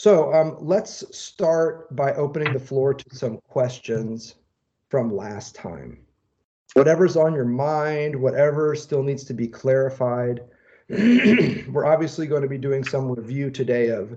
So let's start by opening the floor to some questions from last time. Whatever's on your mind, whatever still needs to be clarified. We're obviously going to be doing some review today of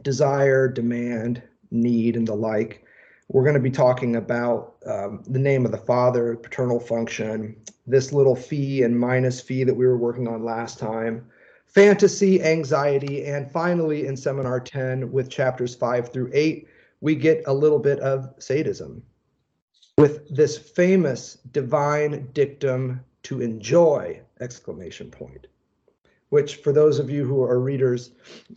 desire, demand, need, and the like. We're going to be talking about the name of the father, paternal function, this little phi and minus phi that we were working on last time, fantasy, anxiety, and finally in Seminar 10 with chapters 5 through 8, we get a little bit of sadism with this famous divine dictum to enjoy, exclamation point, which for those of you who are readers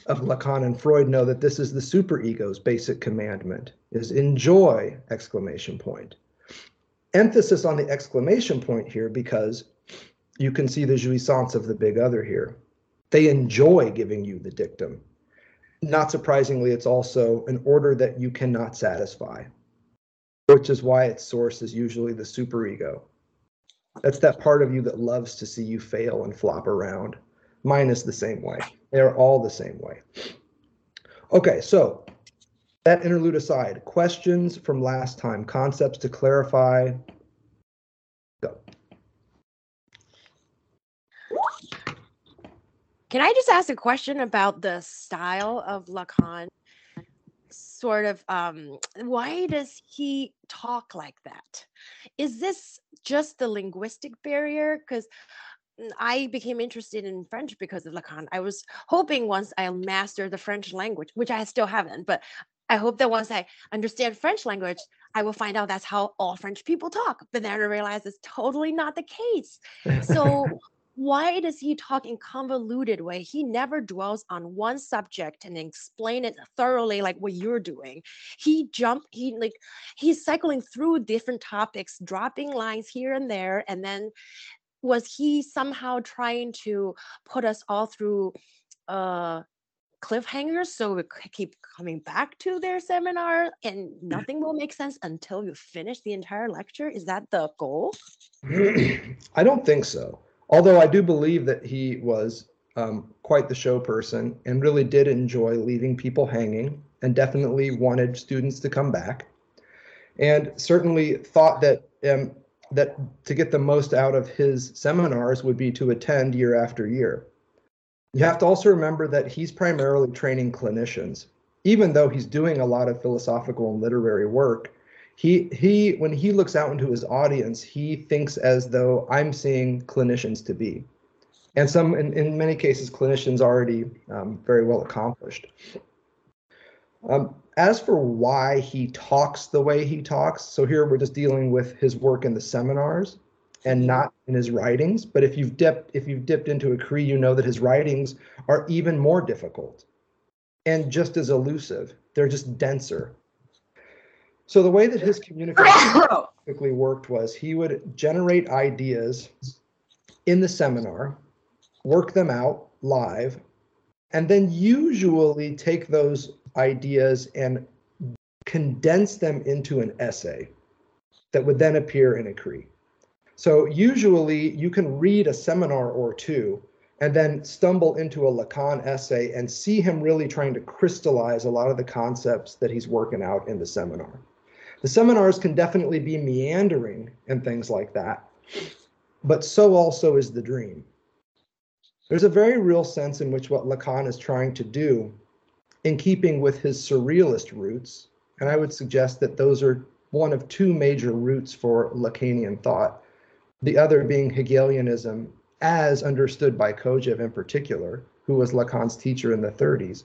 of Lacan and Freud know that this is the superego's basic commandment, is enjoy, exclamation point. Emphasis on the exclamation point here because you can see the jouissance of the big other here. They enjoy giving you the dictum. Not surprisingly, it's also an order that you cannot satisfy, which is why its source is usually the superego. That's that part of you that loves to see you fail and flop around. Mine is the same way. They're all the same way. Okay, so that interlude aside, questions from last time, concepts to clarify. Go. Can I just ask a question about the style of Lacan? Sort of, why does he talk like that? Is this just the linguistic barrier? Because I became interested in French because of Lacan. I was hoping once I master the French language, which I still haven't, but I hope that once I understand French language, I will find out that's how all French people talk. But then I realized it's totally not the case. So why does he talk in convoluted way? He never dwells on one subject and explain it thoroughly like what you're doing. He's cycling through different topics, dropping lines here and there. And then was he somehow trying to put us all through cliffhangers so we keep coming back to their seminar and nothing will make sense until you finish the entire lecture? Is that the goal? I don't think so. Although I do believe that he was quite the show person and really did enjoy leaving people hanging and definitely wanted students to come back, and certainly thought that that to get the most out of his seminars would be to attend year after year. You have to also remember that he's primarily training clinicians. Even though he's doing a lot of philosophical and literary work, He when he looks out into his audience, he thinks as though I'm seeing clinicians to be. And some, in many cases, clinicians already very well accomplished. As for why he talks the way he talks, so here we're just dealing with his work in the seminars and not in his writings. But if you've dipped into Écrits, you know that his writings are even more difficult and just as elusive. They're just denser. So the way that his communication typically worked was he would generate ideas in the seminar, work them out live, and then usually take those ideas and condense them into an essay that would then appear in Écrits. So usually you can read a seminar or two and then stumble into a Lacan essay and see him really trying to crystallize a lot of the concepts that he's working out in the seminar. The seminars can definitely be meandering and things like that, but so also is the dream. There's a very real sense in which what Lacan is trying to do, in keeping with his surrealist roots, and I would suggest that those are one of two major roots for Lacanian thought, the other being Hegelianism, as understood by Kojève in particular, who was Lacan's teacher in the 30s.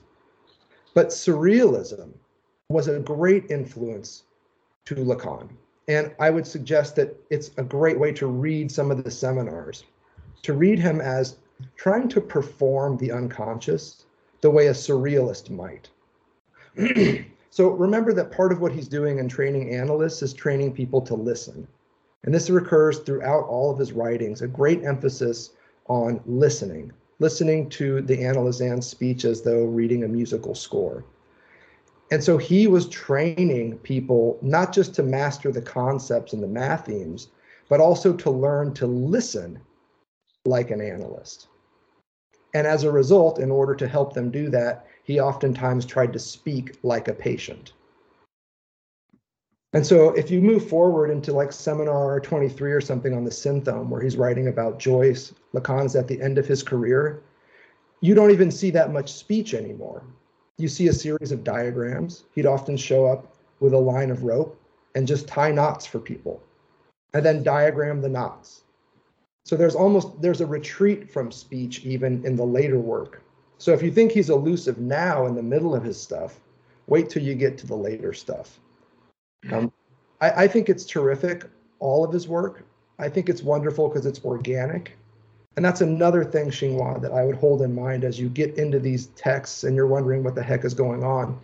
But surrealism was a great influence to Lacan. And I would suggest that it's a great way to read some of the seminars, to read him as trying to perform the unconscious the way a surrealist might. So remember that part of what he's doing in training analysts is training people to listen. And this recurs throughout all of his writings, a great emphasis on listening, listening to the analysan's speech as though reading a musical score. And so he was training people not just to master the concepts and the math themes, but also to learn to listen like an analyst. And as a result, in order to help them do that, he oftentimes tried to speak like a patient. And so if you move forward into like Seminar 23 or something on the synthome, where he's writing about Joyce, Lacan's at the end of his career, you don't even see that much speech anymore. You see a series of diagrams. He'd often show up with a line of rope and just tie knots for people and then diagram the knots. So there's a retreat from speech even in the later work. So if you think he's elusive now in the middle of his stuff, wait till you get to the later stuff. I think it's terrific, all of his work. I think it's wonderful because it's organic. And that's another thing, Xinghua, that I would hold in mind as you get into these texts and you're wondering what the heck is going on.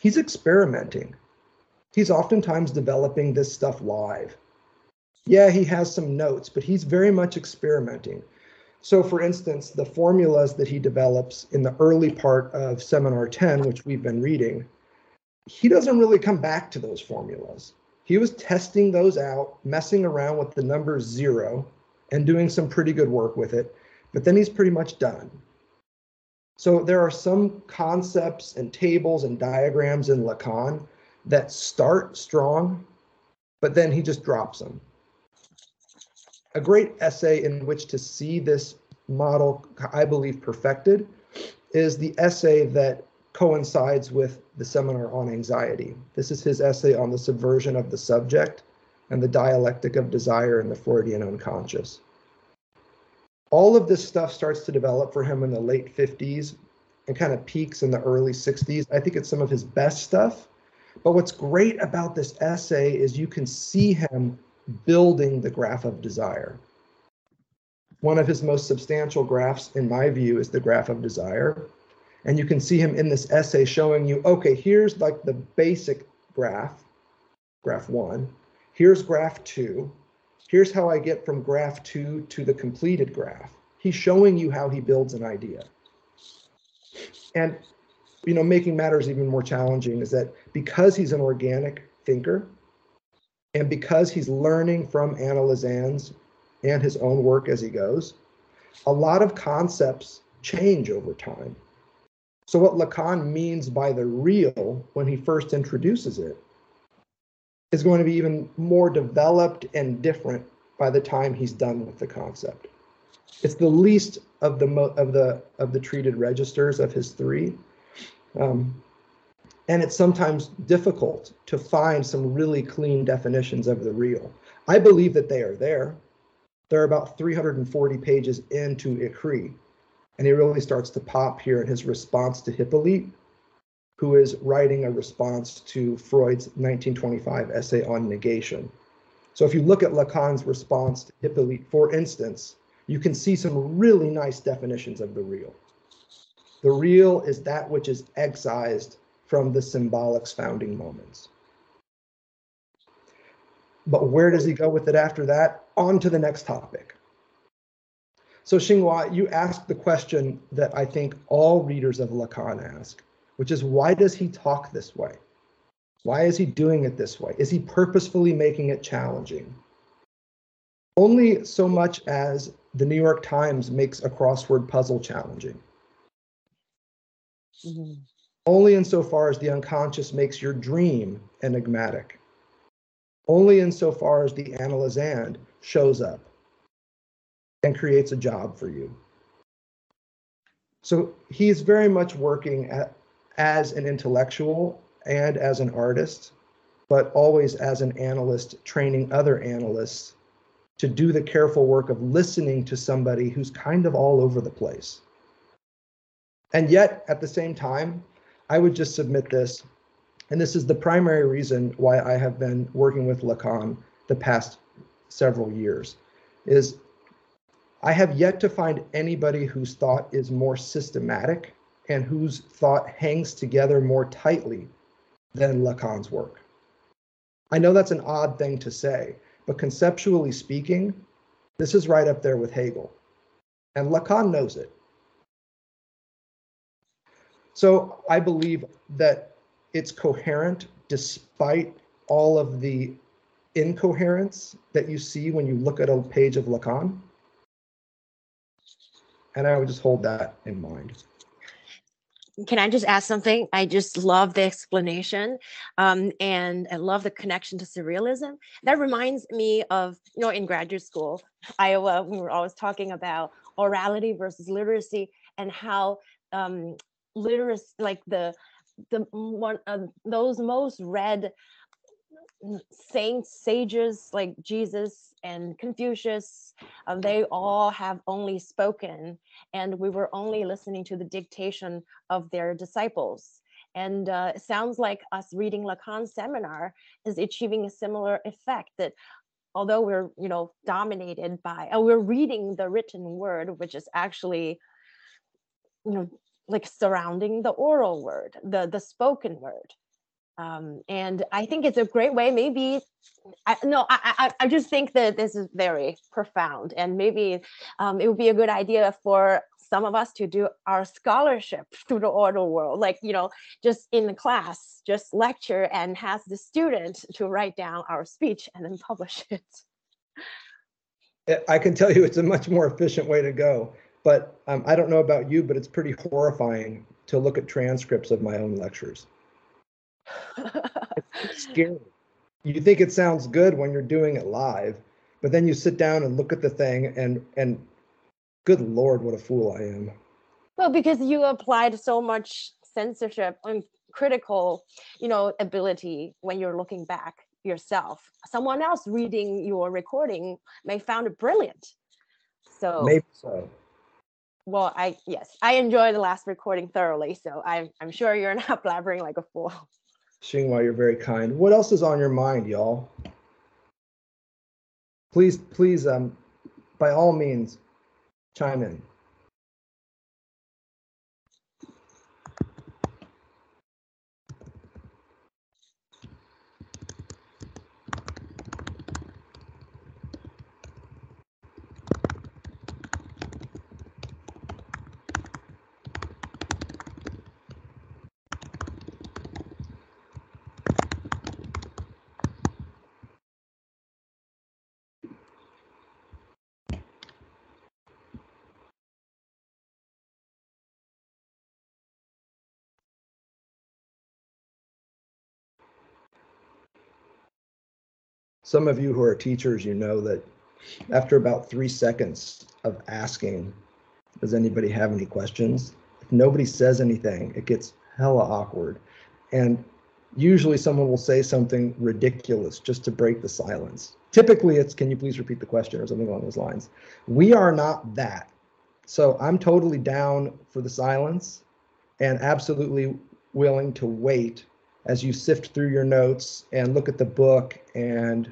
He's experimenting. He's oftentimes developing this stuff live. Yeah, he has some notes, but he's very much experimenting. So for instance, the formulas that he develops in the early part of Seminar 10, which we've been reading, he doesn't really come back to those formulas. He was testing those out, messing around with the number 0 and doing some pretty good work with it, but then he's pretty much done. So there are some concepts and tables and diagrams in Lacan that start strong, but then he just drops them. A great essay in which to see this model, I believe, perfected is the essay that coincides with the Seminar on Anxiety. This is his essay on the subversion of the subject and the dialectic of desire in the Freudian unconscious. All of this stuff starts to develop for him in the late 50s and kind of peaks in the early 60s. I think it's some of his best stuff. But what's great about this essay is you can see him building the graph of desire. One of his most substantial graphs, in my view, is the graph of desire. And you can see him in this essay showing you, okay, here's like the basic graph, graph 1. Here's graph 2. Here's how I get from graph 2 to the completed graph. He's showing you how he builds an idea. And, you know, making matters even more challenging is that because he's an organic thinker and because he's learning from analysans and his own work as he goes, a lot of concepts change over time. So what Lacan means by the real when he first introduces it is going to be even more developed and different by the time he's done with the concept. It's the least of the treated registers of his three. And it's sometimes difficult to find some really clean definitions of the real. I believe that they are there. They're about 340 pages into Écrits. And he really starts to pop here in his response to Hippolyte, who is writing a response to Freud's 1925 essay on negation. So if you look at Lacan's response to Hippolyte, for instance, you can see some really nice definitions of the real. The real is that which is excised from the symbolic's founding moments. But where does he go with it after that? On to the next topic. So Xinghua, you asked the question that I think all readers of Lacan ask, which is, why does he talk this way? Why is he doing it this way? Is he purposefully making it challenging? Only so much as the New York Times makes a crossword puzzle challenging. Mm-hmm. Only insofar as the unconscious makes your dream enigmatic. Only insofar as the analysand shows up and creates a job for you. So he's very much working as an intellectual and as an artist, but always as an analyst, training other analysts to do the careful work of listening to somebody who's kind of all over the place. And yet, at the same time, I would just submit this, and this is the primary reason why I have been working with Lacan the past several years, is I have yet to find anybody whose thought is more systematic and whose thought hangs together more tightly than Lacan's work. I know that's an odd thing to say, but conceptually speaking, this is right up there with Hegel, and Lacan knows it. So I believe that it's coherent despite all of the incoherence that you see when you look at a page of Lacan. And I would just hold that in mind. Can I just ask something? I just love the explanation, and I love the connection to surrealism. That reminds me of, you know, in graduate school, Iowa, we were always talking about orality versus literacy and how literacy, like those most read saints, sages like Jesus and Confucius, they all have only spoken, and we were only listening to the dictation of their disciples. And it sounds like us reading Lacan's seminar is achieving a similar effect, that although we're, you know, dominated by, we're reading the written word, which is actually, you know, like surrounding the oral word, the spoken word. And I think it's a great way. Maybe, I just think that this is very profound, and maybe it would be a good idea for some of us to do our scholarship through the oral world, like, you know, just in the class, just lecture and have the student to write down our speech and then publish it. I can tell you it's a much more efficient way to go, but I don't know about you, but it's pretty horrifying to look at transcripts of my own lectures. It's scary. You think it sounds good when you're doing it live, but then you sit down and look at the thing, and good Lord, what a fool I am. Well, because you applied so much censorship and critical, you know, ability when you're looking back yourself. Someone else reading your recording may found it brilliant. So maybe so. Well, I enjoyed the last recording thoroughly, so I'm sure you're not blabbering like a fool. Xinghua, you're very kind. What else is on your mind, y'all? Please, by all means, chime in. Some of you who are teachers, you know that after about 3 seconds of asking, does anybody have any questions? If nobody says anything, it gets hella awkward. And usually someone will say something ridiculous just to break the silence. Typically it's, can you please repeat the question, or something along those lines. We are not that. So I'm totally down for the silence and absolutely willing to wait as you sift through your notes and look at the book and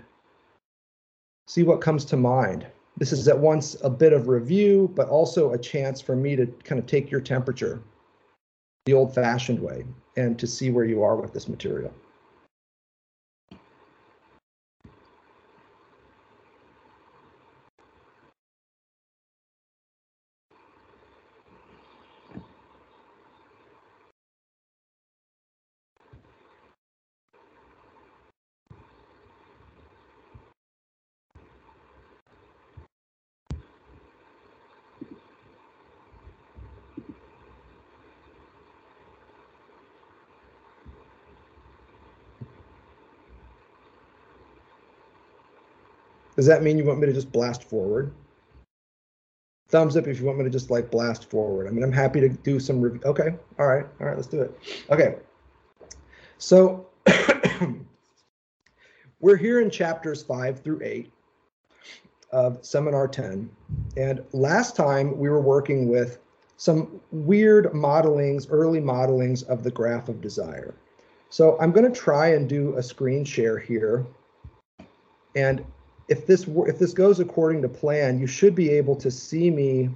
see what comes to mind. This is at once a bit of review, but also a chance for me to kind of take your temperature the old-fashioned way and to see where you are with this material. Does that mean you want me to just blast forward? Thumbs up if you want me to just like blast forward. I mean, I'm happy to do some review. Okay, all right, let's do it. Okay, so we're here in chapters 5 through 8 of Seminar 10. And last time we were working with some weird modelings, early modelings of the graph of desire. So I'm gonna try and do a screen share here. And if this goes according to plan, you should be able to see me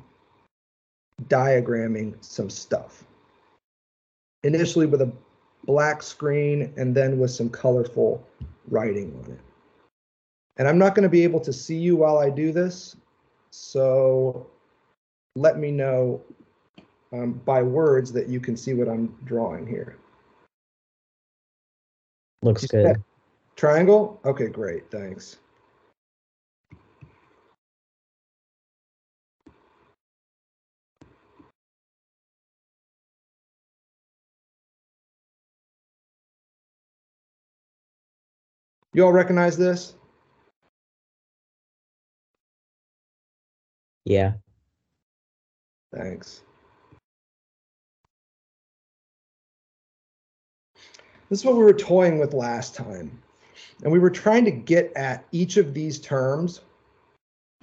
diagramming some stuff. Initially with a black screen and then with some colorful writing on it. And I'm not going to be able to see you while I do this, so let me know by words that you can see what I'm drawing here. Looks good. Triangle? Okay, great, thanks. You all recognize this? Yeah. Thanks. This is what we were toying with last time. And we were trying to get at each of these terms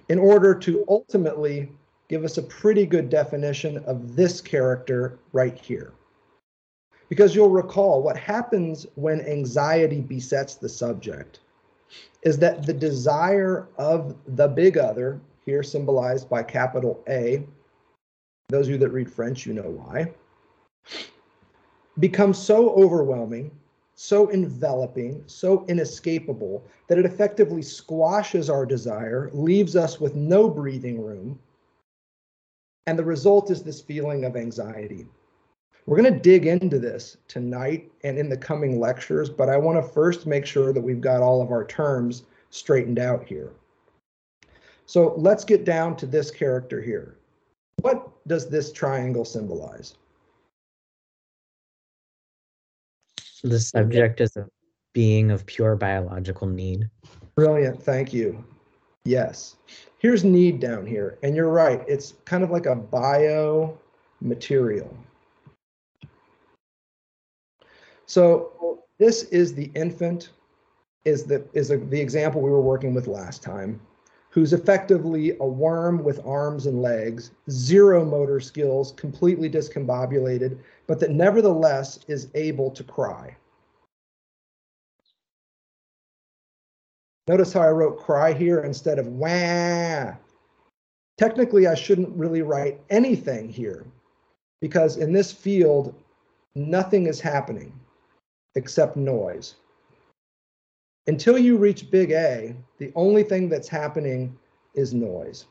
in order to ultimately give us a pretty good definition of this character right here. Because you'll recall what happens when anxiety besets the subject is that the desire of the big other, here symbolized by capital A, those of you that read French, you know why, becomes so overwhelming, so enveloping, so inescapable that it effectively squashes our desire, leaves us with no breathing room, and the result is this feeling of anxiety. We're going to dig into this tonight and in the coming lectures, but I want to first make sure that we've got all of our terms straightened out here. So let's get down to this character here. What does this triangle symbolize? The subject is a being of pure biological need. Brilliant, thank you. Yes. Here's need down here, and you're right, it's kind of like a biomaterial. So this is the infant, is the example we were working with last time, who's effectively a worm with arms and legs, zero motor skills, completely discombobulated, but that nevertheless is able to cry. Notice how I wrote cry here instead of wah. Technically, I shouldn't really write anything here because in this field, nothing is happening except noise. Until you reach big A, the only thing that's happening is noise.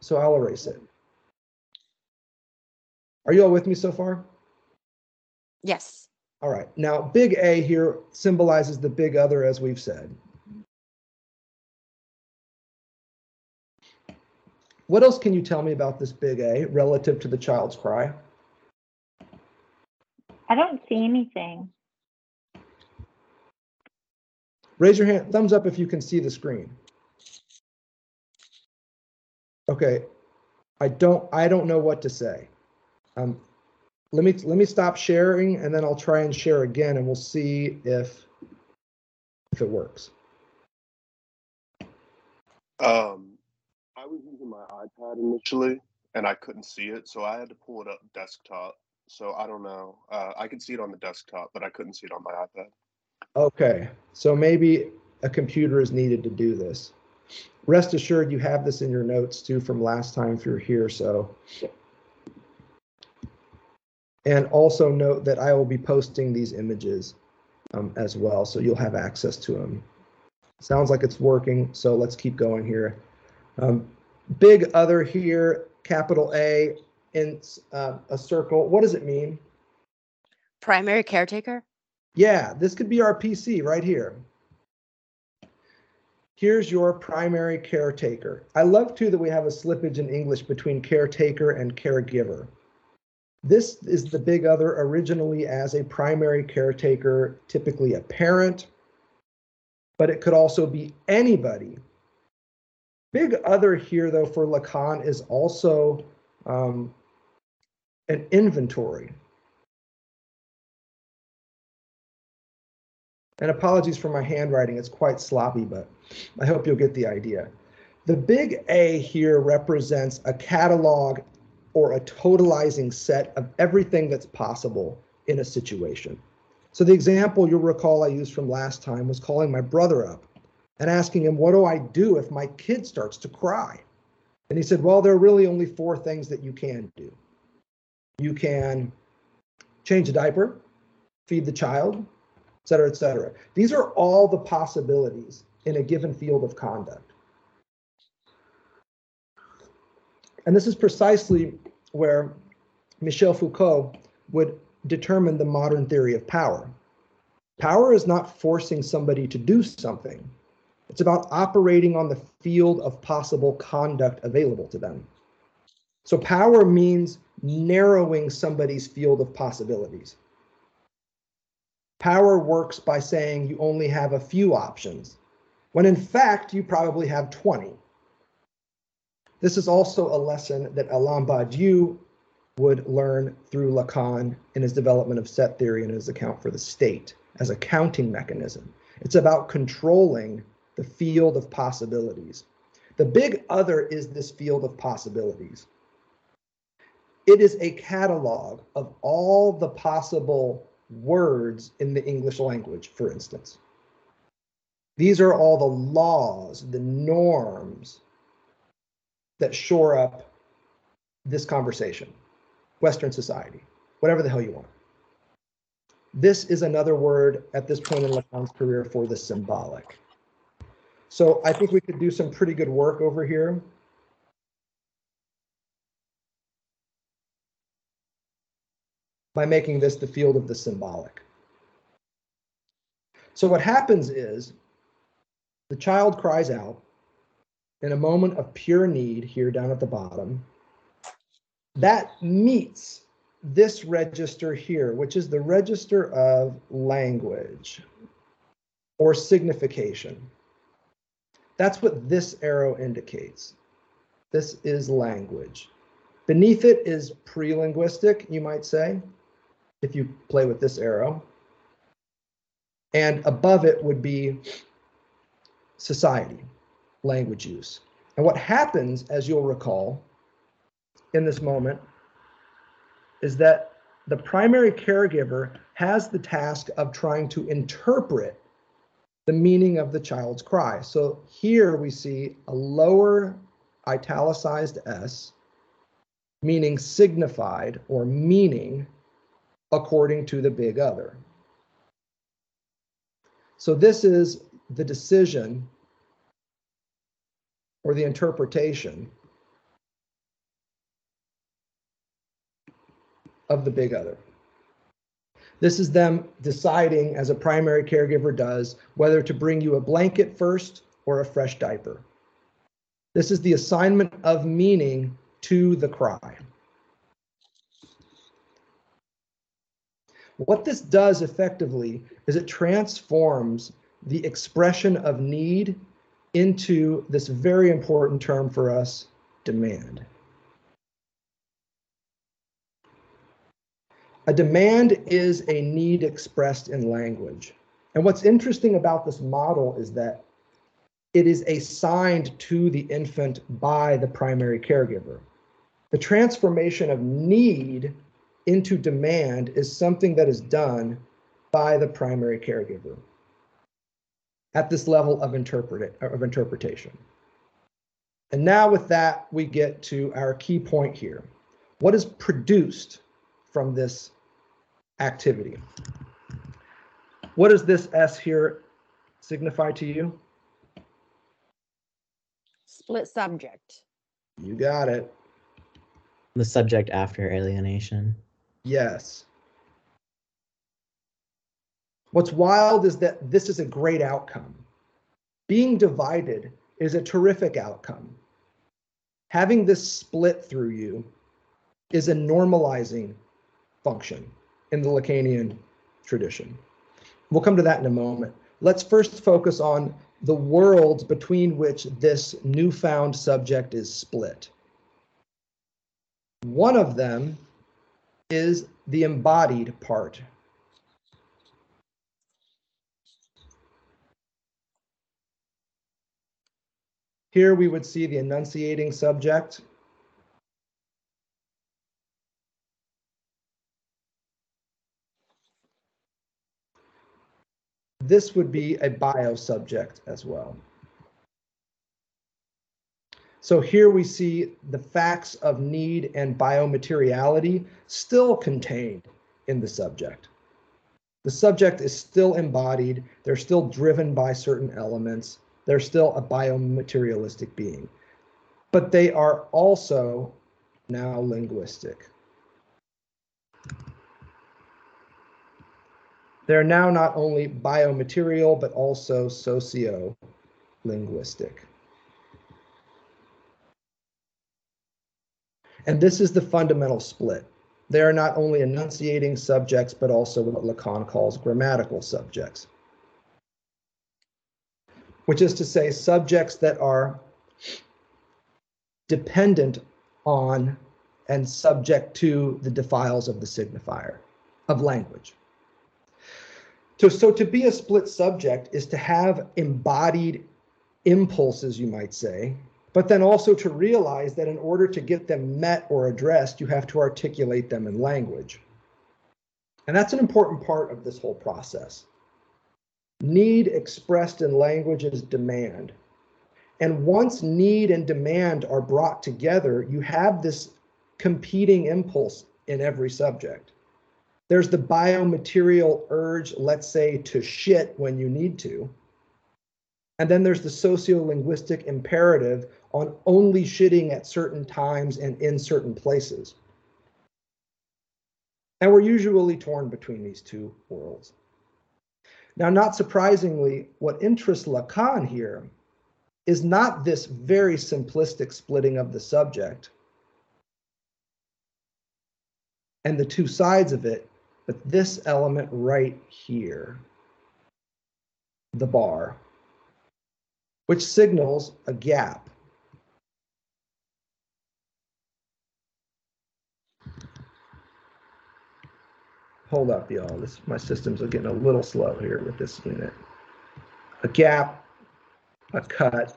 So I'll erase it. Are you all with me so far? Yes. All right. Now, big A here symbolizes the big other, as we've said. What else can you tell me about this big A relative to the child's cry? I don't see anything. Raise your hand, thumbs up if you can see the screen. Okay, I don't know what to say. Let me stop sharing and then I'll try and share again and we'll see if it works. I was using my iPad initially and I couldn't see it, so I had to pull it up desktop. So I don't know. I could see it on the desktop, but I couldn't see it on my iPad. Okay, so maybe a computer is needed to do this. Rest assured you have this in your notes too from last time through here, so. And also note that I will be posting these images as well, so you'll have access to them. Sounds like it's working, so let's keep going here. Big other here, capital A, in a circle. What does it mean? Primary caretaker? Yeah, this could be our PC right here. Here's your primary caretaker. I love too that we have a slippage in English between caretaker and caregiver. This is the big other originally as a primary caretaker, typically a parent, but it could also be anybody. Big other here though for Lacan is also an inventory. And apologies for my handwriting, it's quite sloppy, but I hope you'll get the idea. The big A here represents a catalog or a totalizing set of everything that's possible in a situation. So the example you'll recall I used from last time was calling my brother up and asking him, what do I do if my kid starts to cry? And he said, well, there are really only four things that you can do. You can change a diaper, feed the child, et cetera, et cetera. These are all the possibilities in a given field of conduct. And this is precisely where Michel Foucault would determine the modern theory of power. Power is not forcing somebody to do something. It's about operating on the field of possible conduct available to them. So power means narrowing somebody's field of possibilities. Power works by saying you only have a few options, when in fact you probably have 20. This is also a lesson that Alain Badiou would learn through Lacan in his development of set theory and his account for the state as a counting mechanism. It's about controlling the field of possibilities. The big other is this field of possibilities. It is a catalog of all the possible words in the English language, for instance. These are all the laws, the norms that shore up this conversation, Western society, whatever the hell you want. This is another word at this point in Lacan's career for the symbolic. So I think we could do some pretty good work over here. By making this the field of the symbolic. So what happens is the child cries out in a moment of pure need here down at the bottom. That meets this register here, which is the register of language or signification. That's what this arrow indicates. This is language. Beneath it is pre-linguistic, you might say, if you play with this arrow. And above it would be society, language use. And what happens, as you'll recall, in this moment, is that the primary caregiver has the task of trying to interpret the meaning of the child's cry. So here we see a lower italicized S, meaning signified or meaning according to the big other. So this is the decision or the interpretation of the big other. This is them deciding, as a primary caregiver does, whether to bring you a blanket first or a fresh diaper. This is the assignment of meaning to the cry. What this does effectively is it transforms the expression of need into this very important term for us, demand. A demand is a need expressed in language. And what's interesting about this model is that it is assigned to the infant by the primary caregiver. The transformation of need into demand is something that is done by the primary caregiver at this level of interpretation. And now with that, we get to our key point here. What is produced from this activity? What does this S here signify to you? Split subject. You got it. The subject after alienation. Yes. What's wild is that this is a great outcome. Being divided is a terrific outcome. Having this split through you is a normalizing function in the Lacanian tradition. We'll come to that in a moment. Let's first focus on the worlds between which this newfound subject is split. One of them is the embodied part. Here we would see the enunciating subject. This would be a bio subject as well. So here we see the facts of need and biomateriality still contained in the subject. The subject is still embodied. They're still driven by certain elements. They're still a biomaterialistic being, but they are also now linguistic. They're now not only biomaterial, but also socio-linguistic. And this is the fundamental split. They are not only enunciating subjects, but also what Lacan calls grammatical subjects, which is to say subjects that are dependent on and subject to the defiles of the signifier of language. So to be a split subject is to have embodied impulses, you might say, but then also to realize that in order to get them met or addressed, you have to articulate them in language. And that's an important part of this whole process. Need expressed in language is demand. And once need and demand are brought together, you have this competing impulse in every subject. There's the biomaterial urge, let's say, to shit when you need to. And then there's the sociolinguistic imperative on only shitting at certain times and in certain places. And we're usually torn between these two worlds. Now, not surprisingly, what interests Lacan here is not this very simplistic splitting of the subject and the two sides of it, but this element right here, the bar, which signals a gap. Hold up, y'all. My systems are getting a little slow here with this unit. A gap, a cut,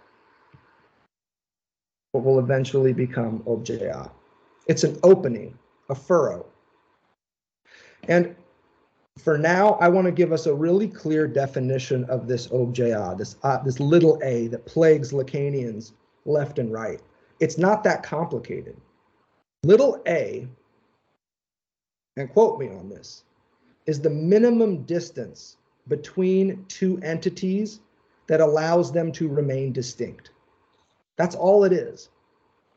what will eventually become objet. It's an opening, a furrow. And for now, I want to give us a really clear definition of this objet, this little a that plagues Lacanians left and right. It's not that complicated. Little a, and quote me on this, is the minimum distance between two entities that allows them to remain distinct. That's all it is.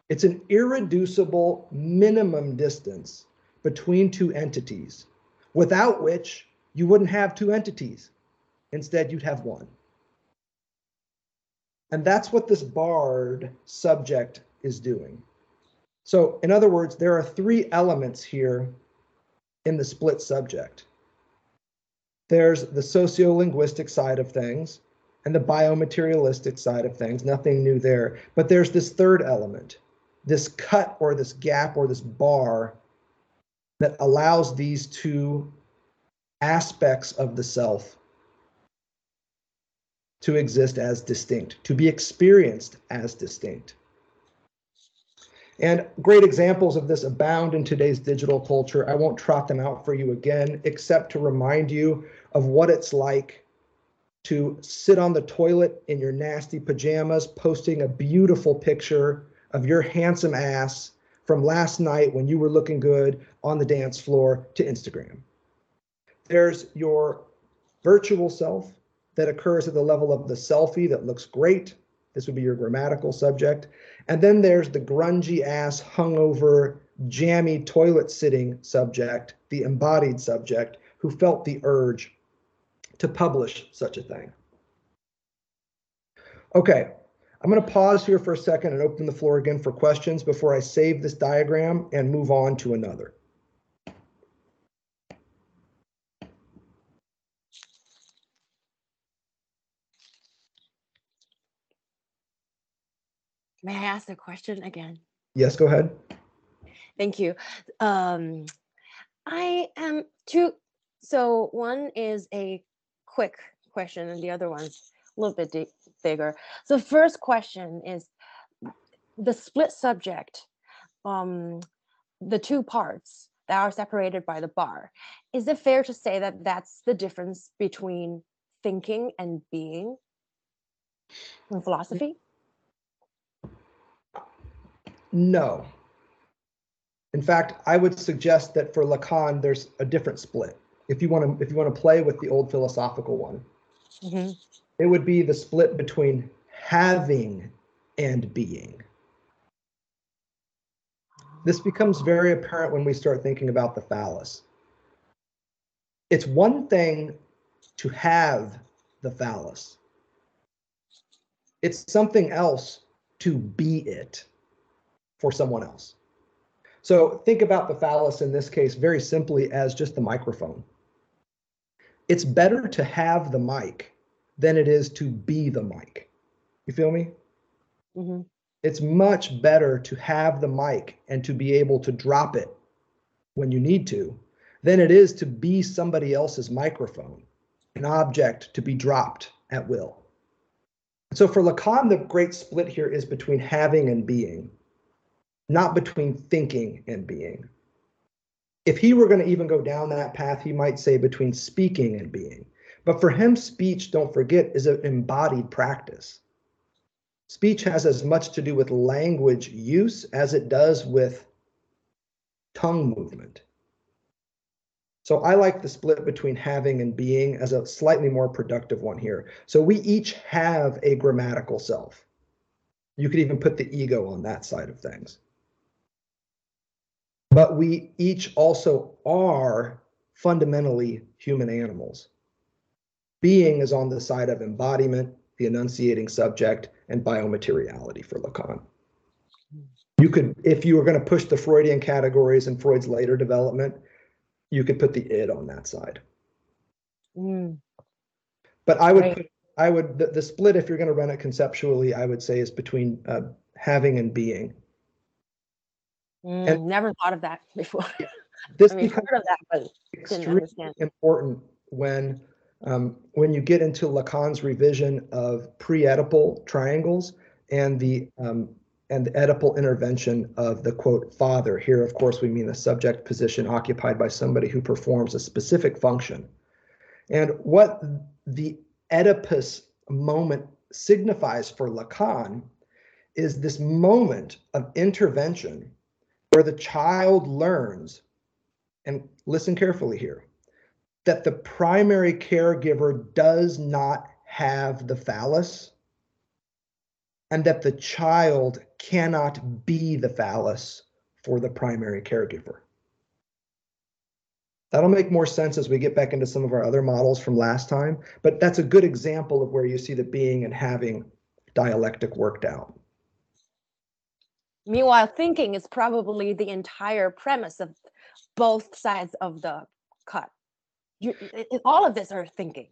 It's an irreducible minimum distance between two entities, without which you wouldn't have two entities. Instead, you'd have one. And that's what this barred subject is doing. So in other words, there are three elements here in the split subject. There's the sociolinguistic side of things and the biomaterialistic side of things, nothing new there. But there's this third element, this cut or this gap or this bar that allows these two aspects of the self to exist as distinct, to be experienced as distinct. And great examples of this abound in today's digital culture. I won't trot them out for you again, except to remind you of what it's like to sit on the toilet in your nasty pajamas, posting a beautiful picture of your handsome ass from last night when you were looking good on the dance floor to Instagram. There's your virtual self that occurs at the level of the selfie that looks great. This would be your grammatical subject. And then there's the grungy ass, hungover, jammy toilet sitting subject, the embodied subject who felt the urge to publish such a thing. Okay. I'm going to pause here for a second and open the floor again for questions before I save this diagram and move on to another. May I ask the question again? Yes, go ahead. Thank you. I am two. So one is a quick question and the other one's a little bit bigger. So first question is the split subject, the two parts that are separated by the bar. Is it fair to say that that's the difference between thinking and being in philosophy? No. In fact, I would suggest that for Lacan, there's a different split. If you want to play with the old philosophical one, mm-hmm. It would be the split between having and being. This becomes very apparent when we start thinking about the phallus. It's one thing to have the phallus. It's something else to be it for someone else. So think about the phallus in this case very simply as just the microphone. It's better to have the mic than it is to be the mic. You feel me? Mm-hmm. It's much better to have the mic and to be able to drop it when you need to than it is to be somebody else's microphone, an object to be dropped at will. So for Lacan, the great split here is between having and being, not between thinking and being. If he were going to even go down that path, he might say between speaking and being. But for him, speech, don't forget, is an embodied practice. Speech has as much to do with language use as it does with tongue movement. So I like the split between having and being as a slightly more productive one here. So we each have a grammatical self. You could even put the ego on that side of things. But we each also are fundamentally human animals. Being is on the side of embodiment, the enunciating subject, and biomateriality for Lacan. You could, if you were going to push the Freudian categories in Freud's later development, you could put the id on that side. Mm. But I would, the split, if you're going to run it conceptually, I would say is between having and being. Mm, and never thought of that before. This becomes heard of that, but extremely important when you get into Lacan's revision of pre-Oedipal triangles and the Oedipal intervention of the, quote, father. Here, of course, we mean the subject position occupied by somebody who performs a specific function. And what the Oedipus moment signifies for Lacan is this moment of intervention where the child learns, and listen carefully here, that the primary caregiver does not have the phallus, and that the child cannot be the phallus for the primary caregiver. That'll make more sense as we get back into some of our other models from last time, but that's a good example of where you see the being and having dialectic worked out. Meanwhile, thinking is probably the entire premise of both sides of the cut. All of this are thinking.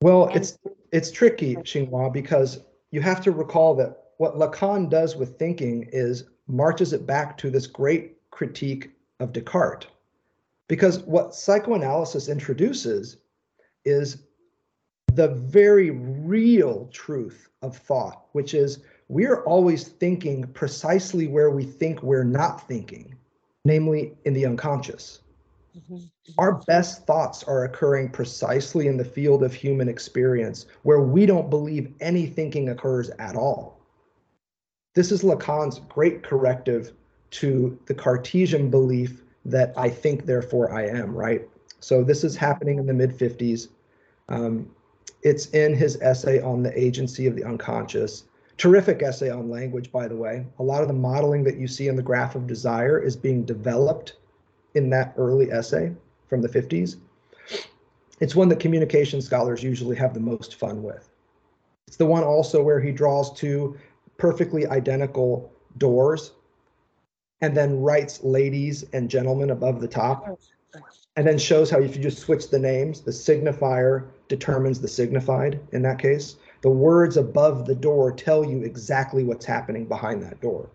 Well, and it's tricky, Xinghua, because you have to recall that what Lacan does with thinking is marches it back to this great critique of Descartes. Because what psychoanalysis introduces is the very real truth of thought, which is we're always thinking precisely where we think we're not thinking, namely in the unconscious. Mm-hmm. Our best thoughts are occurring precisely in the field of human experience where we don't believe any thinking occurs at all. This is Lacan's great corrective to the Cartesian belief that I think, therefore I am, right? So this is happening in the mid-50s. It's in his essay on the agency of the unconscious. Terrific essay on language, by the way. A lot of the modeling that you see in the Graph of Desire is being developed in that early essay from the 50s. It's one that communication scholars usually have the most fun with. It's the one also where he draws two perfectly identical doors and then writes ladies and gentlemen above the top, and then shows how if you just switch the names, the signifier determines the signified in that case. The words above the door tell you exactly what's happening behind that door.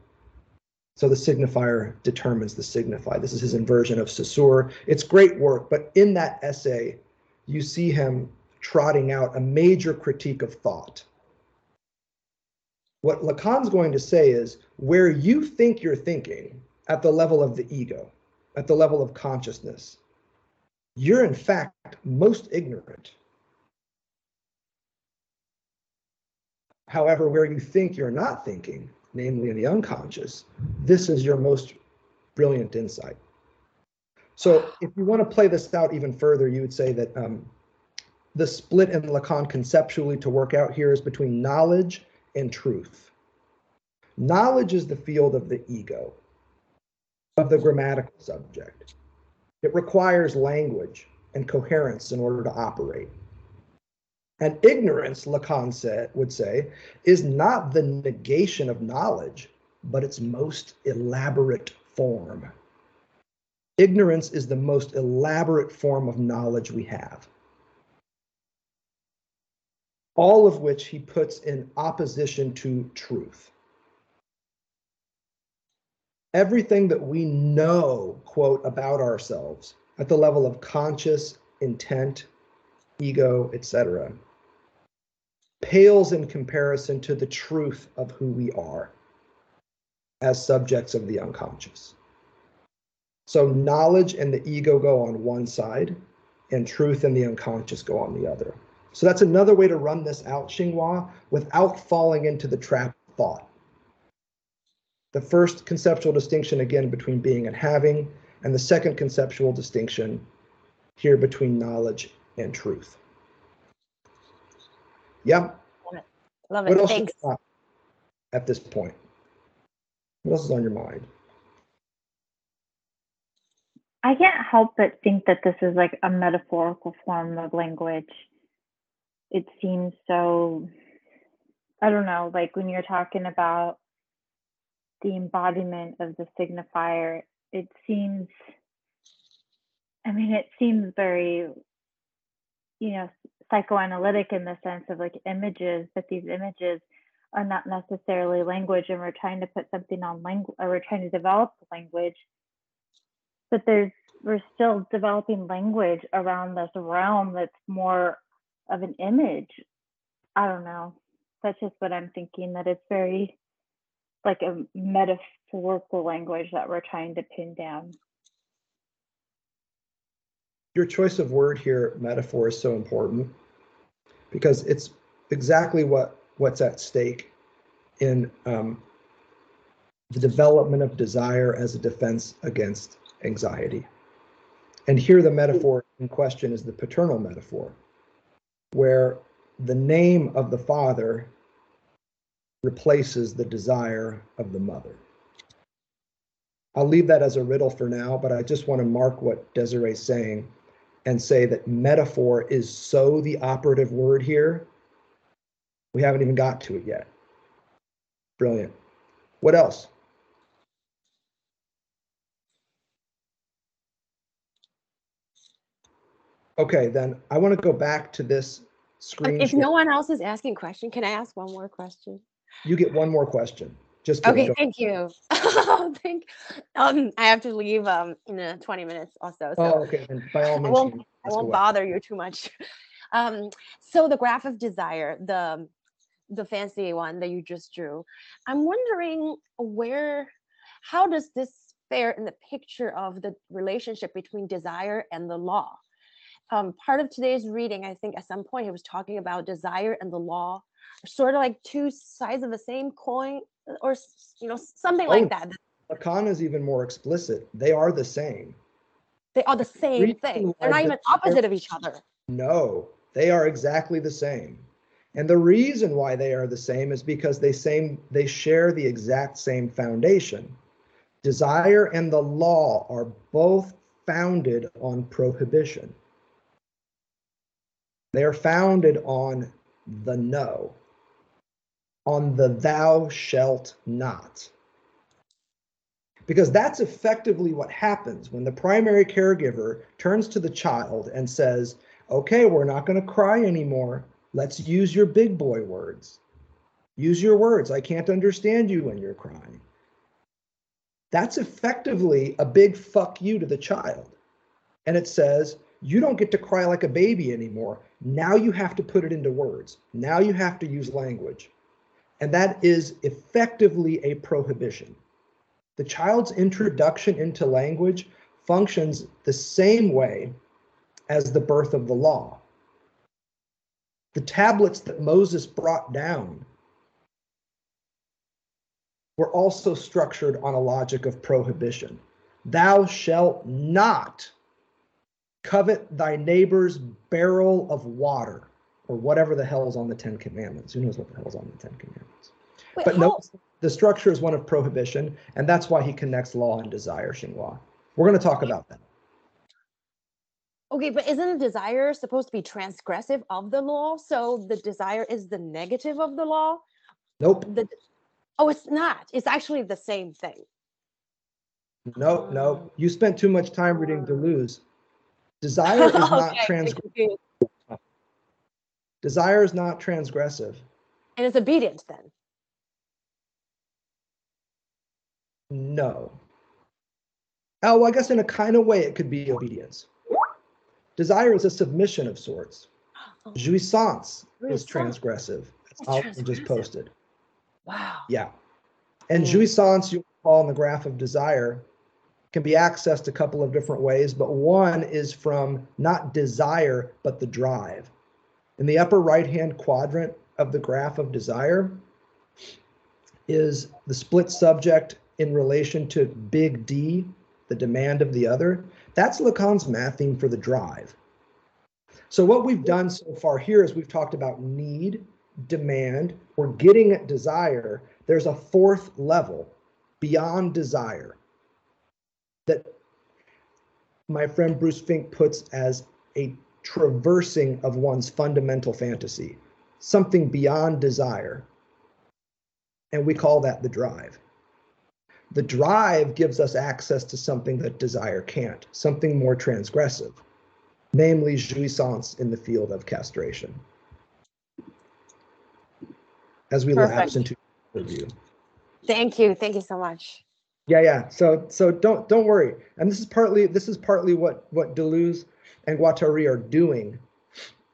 So the signifier determines the signified. This is his inversion of Saussure. It's great work, but in that essay, you see him trotting out a major critique of thought. What Lacan's going to say is, where you think you're thinking at the level of the ego, at the level of consciousness, you're in fact most ignorant. However, where you think you're not thinking, namely in the unconscious, this is your most brilliant insight. So if you want to play this out even further, you would say that the split in Lacan conceptually to work out here is between knowledge and truth. Knowledge is the field of the ego, of the grammatical subject. It requires language and coherence in order to operate. And ignorance, Lacan would say, is not the negation of knowledge, but its most elaborate form. Ignorance is the most elaborate form of knowledge we have. All of which he puts in opposition to truth. Everything that we know, quote, about ourselves at the level of conscious, intent, ego, etc., pales in comparison to the truth of who we are as subjects of the unconscious. So knowledge and the ego go on one side, and truth and the unconscious go on the other. So that's another way to run this out, Xinghua, without falling into the trap of thought. The first conceptual distinction, again, between being and having, and the second conceptual distinction here between knowledge and truth. Yeah. Love it. What else is at this point? What else is on your mind? I can't help but think that this is like a metaphorical form of language. It seems so, I don't know, like when you're talking about the embodiment of the signifier, it seems, I mean, it seems very, you know, psychoanalytic in the sense of like images, but these images are not necessarily language, and we're trying to put something on language, or we're trying to develop language, but we're still developing language around this realm that's more of an image. I don't know. That's just what I'm thinking, that it's very like a metaphorical language that we're trying to pin down. Your choice of word here, metaphor, is so important because it's exactly what's at stake in the development of desire as a defense against anxiety. And here the metaphor in question is the paternal metaphor, where the name of the father replaces the desire of the mother. I'll leave that as a riddle for now, but I just want to mark what Desiree's saying and say that metaphor is so the operative word here. We haven't even got to it yet. Brilliant. What else? Okay, then I want to go back to this screen. If no one else is asking a question, can I ask one more question? You get one more question. Just kidding. Okay, thank you. I have to leave in 20 minutes or so. Oh, okay. Then by all means, I won't bother you too much. So the graph of desire, the fancy one that you just drew, I'm wondering how does this fare in the picture of the relationship between desire and the law? Part of today's reading, I think at some point he was talking about desire and the law, sort of like two sides of the same coin, or something like that. Lacan is even more explicit. They are the same. They are the same thing. They're not even opposite of each other. No, they are exactly the same. And the reason why they are the same is because they share the exact same foundation. Desire and the law are both founded on prohibition. They are founded on the no, on the thou shalt not. Because that's effectively what happens when the primary caregiver turns to the child and says, okay, we're not going to cry anymore. Let's use your big boy words. Use your words. I can't understand you when you're crying. That's effectively a big fuck you to the child. And it says, you don't get to cry like a baby anymore. Now you have to put it into words. Now you have to use language. And that is effectively a prohibition. The child's introduction into language functions the same way as the birth of the law. The tablets that Moses brought down were also structured on a logic of prohibition. Thou shalt not covet thy neighbor's barrel of water, or whatever the hell is on the Ten Commandments. Who knows what the hell is on the Ten Commandments? Wait, but no, the structure is one of prohibition, and that's why he connects law and desire, Xinghua. We're going to talk about that. Okay, but isn't desire supposed to be transgressive of the law? So the desire is the negative of the law? Nope. Oh, it's not. It's actually the same thing. No, no. You spent too much time reading Deleuze. Desire is not transgressive. Desire is not transgressive. And it's obedient then? No. Oh, well, I guess in a kind of way it could be obedience. Desire is a submission of sorts. Oh. Jouissance is transgressive. That's just posted. Wow. Yeah. And jouissance, you recall in the graph of desire, can be accessed a couple of different ways, but one is from not desire, but the drive. In the upper right-hand quadrant of the graph of desire is the split subject in relation to big D, the demand of the other. That's Lacan's math theme for the drive. So what we've done so far here is we've talked about need, demand, or getting at desire. There's a fourth level beyond desire that my friend Bruce Fink puts as a traversing of one's fundamental fantasy, something beyond desire, and we call that the drive. The drive gives us access to something that desire can't, something more transgressive, namely jouissance in the field of castration. As we lapse into review. Thank you so much. Yeah, yeah. So don't worry. And this is partly what Deleuze and Guattari are doing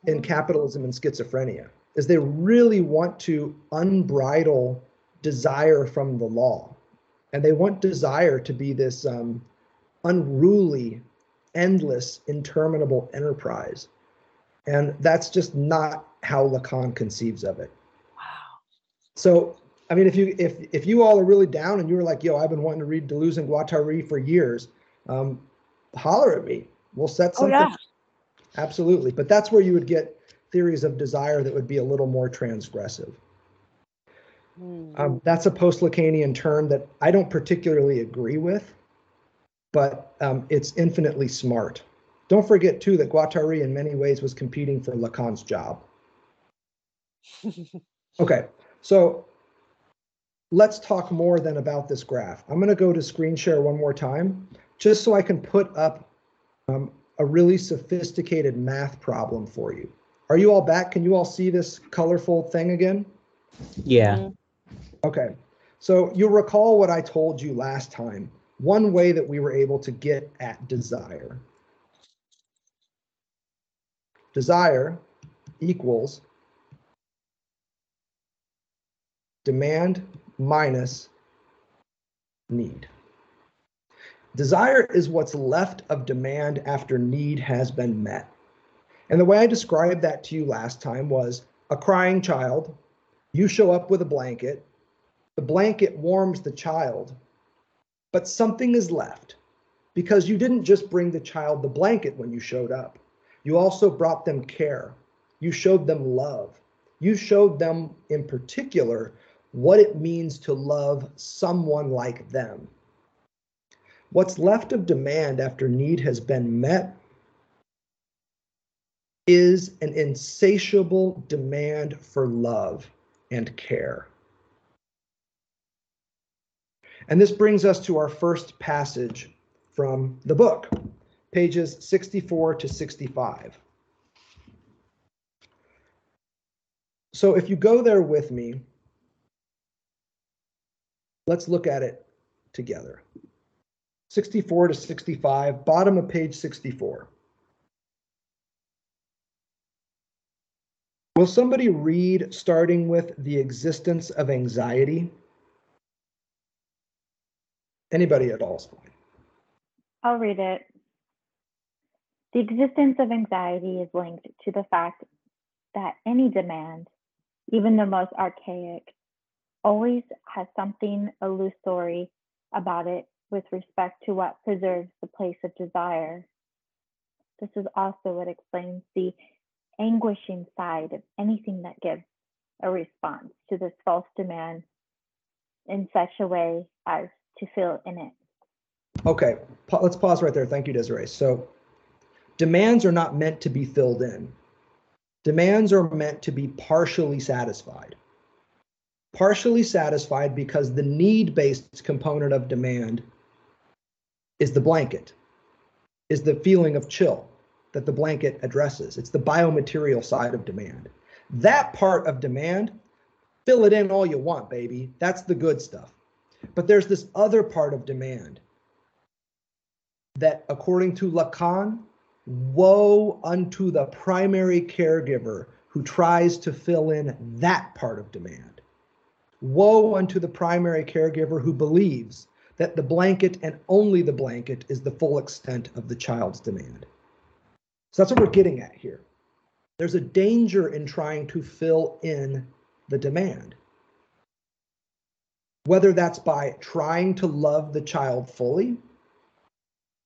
in Capitalism and Schizophrenia, is they really want to unbridle desire from the law. And they want desire to be this unruly, endless, interminable enterprise. And that's just not how Lacan conceives of it. Wow. So, I mean, if you all are really down and you were like, yo, I've been wanting to read Deleuze and Guattari for years, holler at me. We'll set something. Oh, yeah. Absolutely. But that's where you would get theories of desire that would be a little more transgressive. That's a post-Lacanian term that I don't particularly agree with, but it's infinitely smart. Don't forget, too, that Guattari in many ways was competing for Lacan's job. Okay, so let's talk more then about this graph. I'm going to go to screen share one more time, just so I can put up a really sophisticated math problem for you. Are you all back? Can you all see this colorful thing again? Yeah. Mm-hmm. Okay, so you'll recall what I told you last time. One way that we were able to get at desire. Desire equals demand minus need. Desire is what's left of demand after need has been met. And the way I described that to you last time was a crying child. You show up with a blanket. The blanket warms the child, but something is left because you didn't just bring the child the blanket when you showed up. You also brought them care. You showed them love. You showed them in particular what it means to love someone like them. What's left of demand after need has been met is an insatiable demand for love and care. And this brings us to our first passage from the book, pages 64 to 65. So if you go there with me, let's look at it together. 64 to 65, bottom of page 64. Will somebody read starting with the existence of anxiety? Anybody at all is fine. I'll read it. The existence of anxiety is linked to the fact that any demand, even the most archaic always has something illusory about it with respect to what preserves the place of desire. This is also what explains the anguishing side of anything that gives a response to this false demand in such a way as to fill in it. Okay, let's pause right there. Thank you, Desiree. So demands are not meant to be filled in. Demands are meant to be partially satisfied. Partially satisfied because the need-based component of demand is the blanket, is the feeling of chill that the blanket addresses. It's the biomaterial side of demand. That part of demand, fill it in all you want, baby. That's the good stuff. But there's this other part of demand that, according to Lacan, woe unto the primary caregiver who tries to fill in that part of demand. Woe unto the primary caregiver who believes that the blanket and only the blanket is the full extent of the child's demand. So that's what we're getting at here. There's a danger in trying to fill in the demand. Whether that's by trying to love the child fully,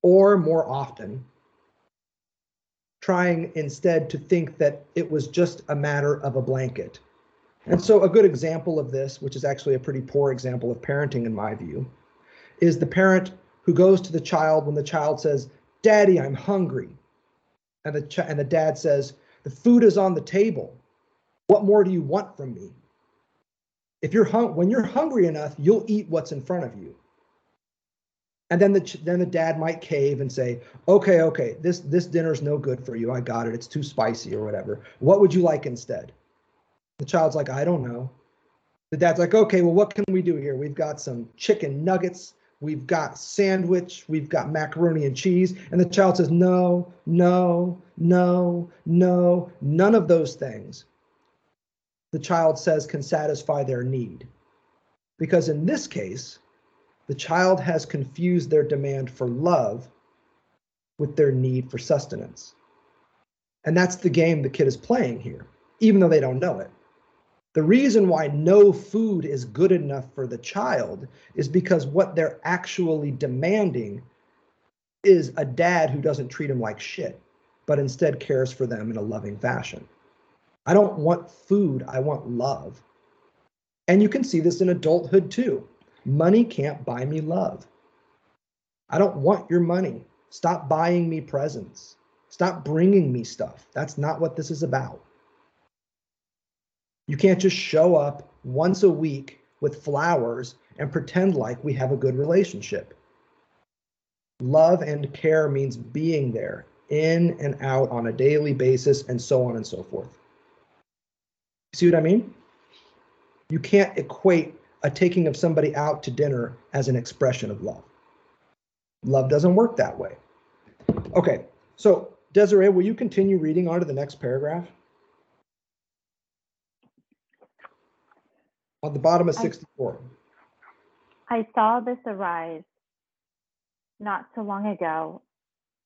or more often, trying instead to think that it was just a matter of a blanket. And so a good example of this, which is actually a pretty poor example of parenting in my view, is the parent who goes to the child when the child says, "Daddy, I'm hungry." And the dad says, "The food is on the table. What more do you want from me?" If you're when you're hungry enough, you'll eat what's in front of you. And then the dad might cave and say, okay, this dinner's no good for you. I got it. It's too spicy or whatever. What would you like instead? The child's like, I don't know. The dad's like, okay, well, what can we do here? We've got some chicken nuggets. We've got sandwich. We've got macaroni and cheese. And the child says, no. None of those things, the child says, can satisfy their need. Because in this case, the child has confused their demand for love with their need for sustenance. And that's the game the kid is playing here, even though they don't know it. The reason why no food is good enough for the child is because what they're actually demanding is a dad who doesn't treat them like shit, but instead cares for them in a loving fashion. I don't want food, I want love. And you can see this in adulthood too. Money can't buy me love. I don't want your money. Stop buying me presents. Stop bringing me stuff. That's not what this is about. You can't just show up once a week with flowers and pretend like we have a good relationship. Love and care means being there, in and out on a daily basis, and so on and so forth. See what I mean? You can't equate a taking of somebody out to dinner as an expression of love. Love doesn't work that way. Okay, so Desiree, will you continue reading on to the next paragraph? On the bottom of 64. I saw this arise not so long ago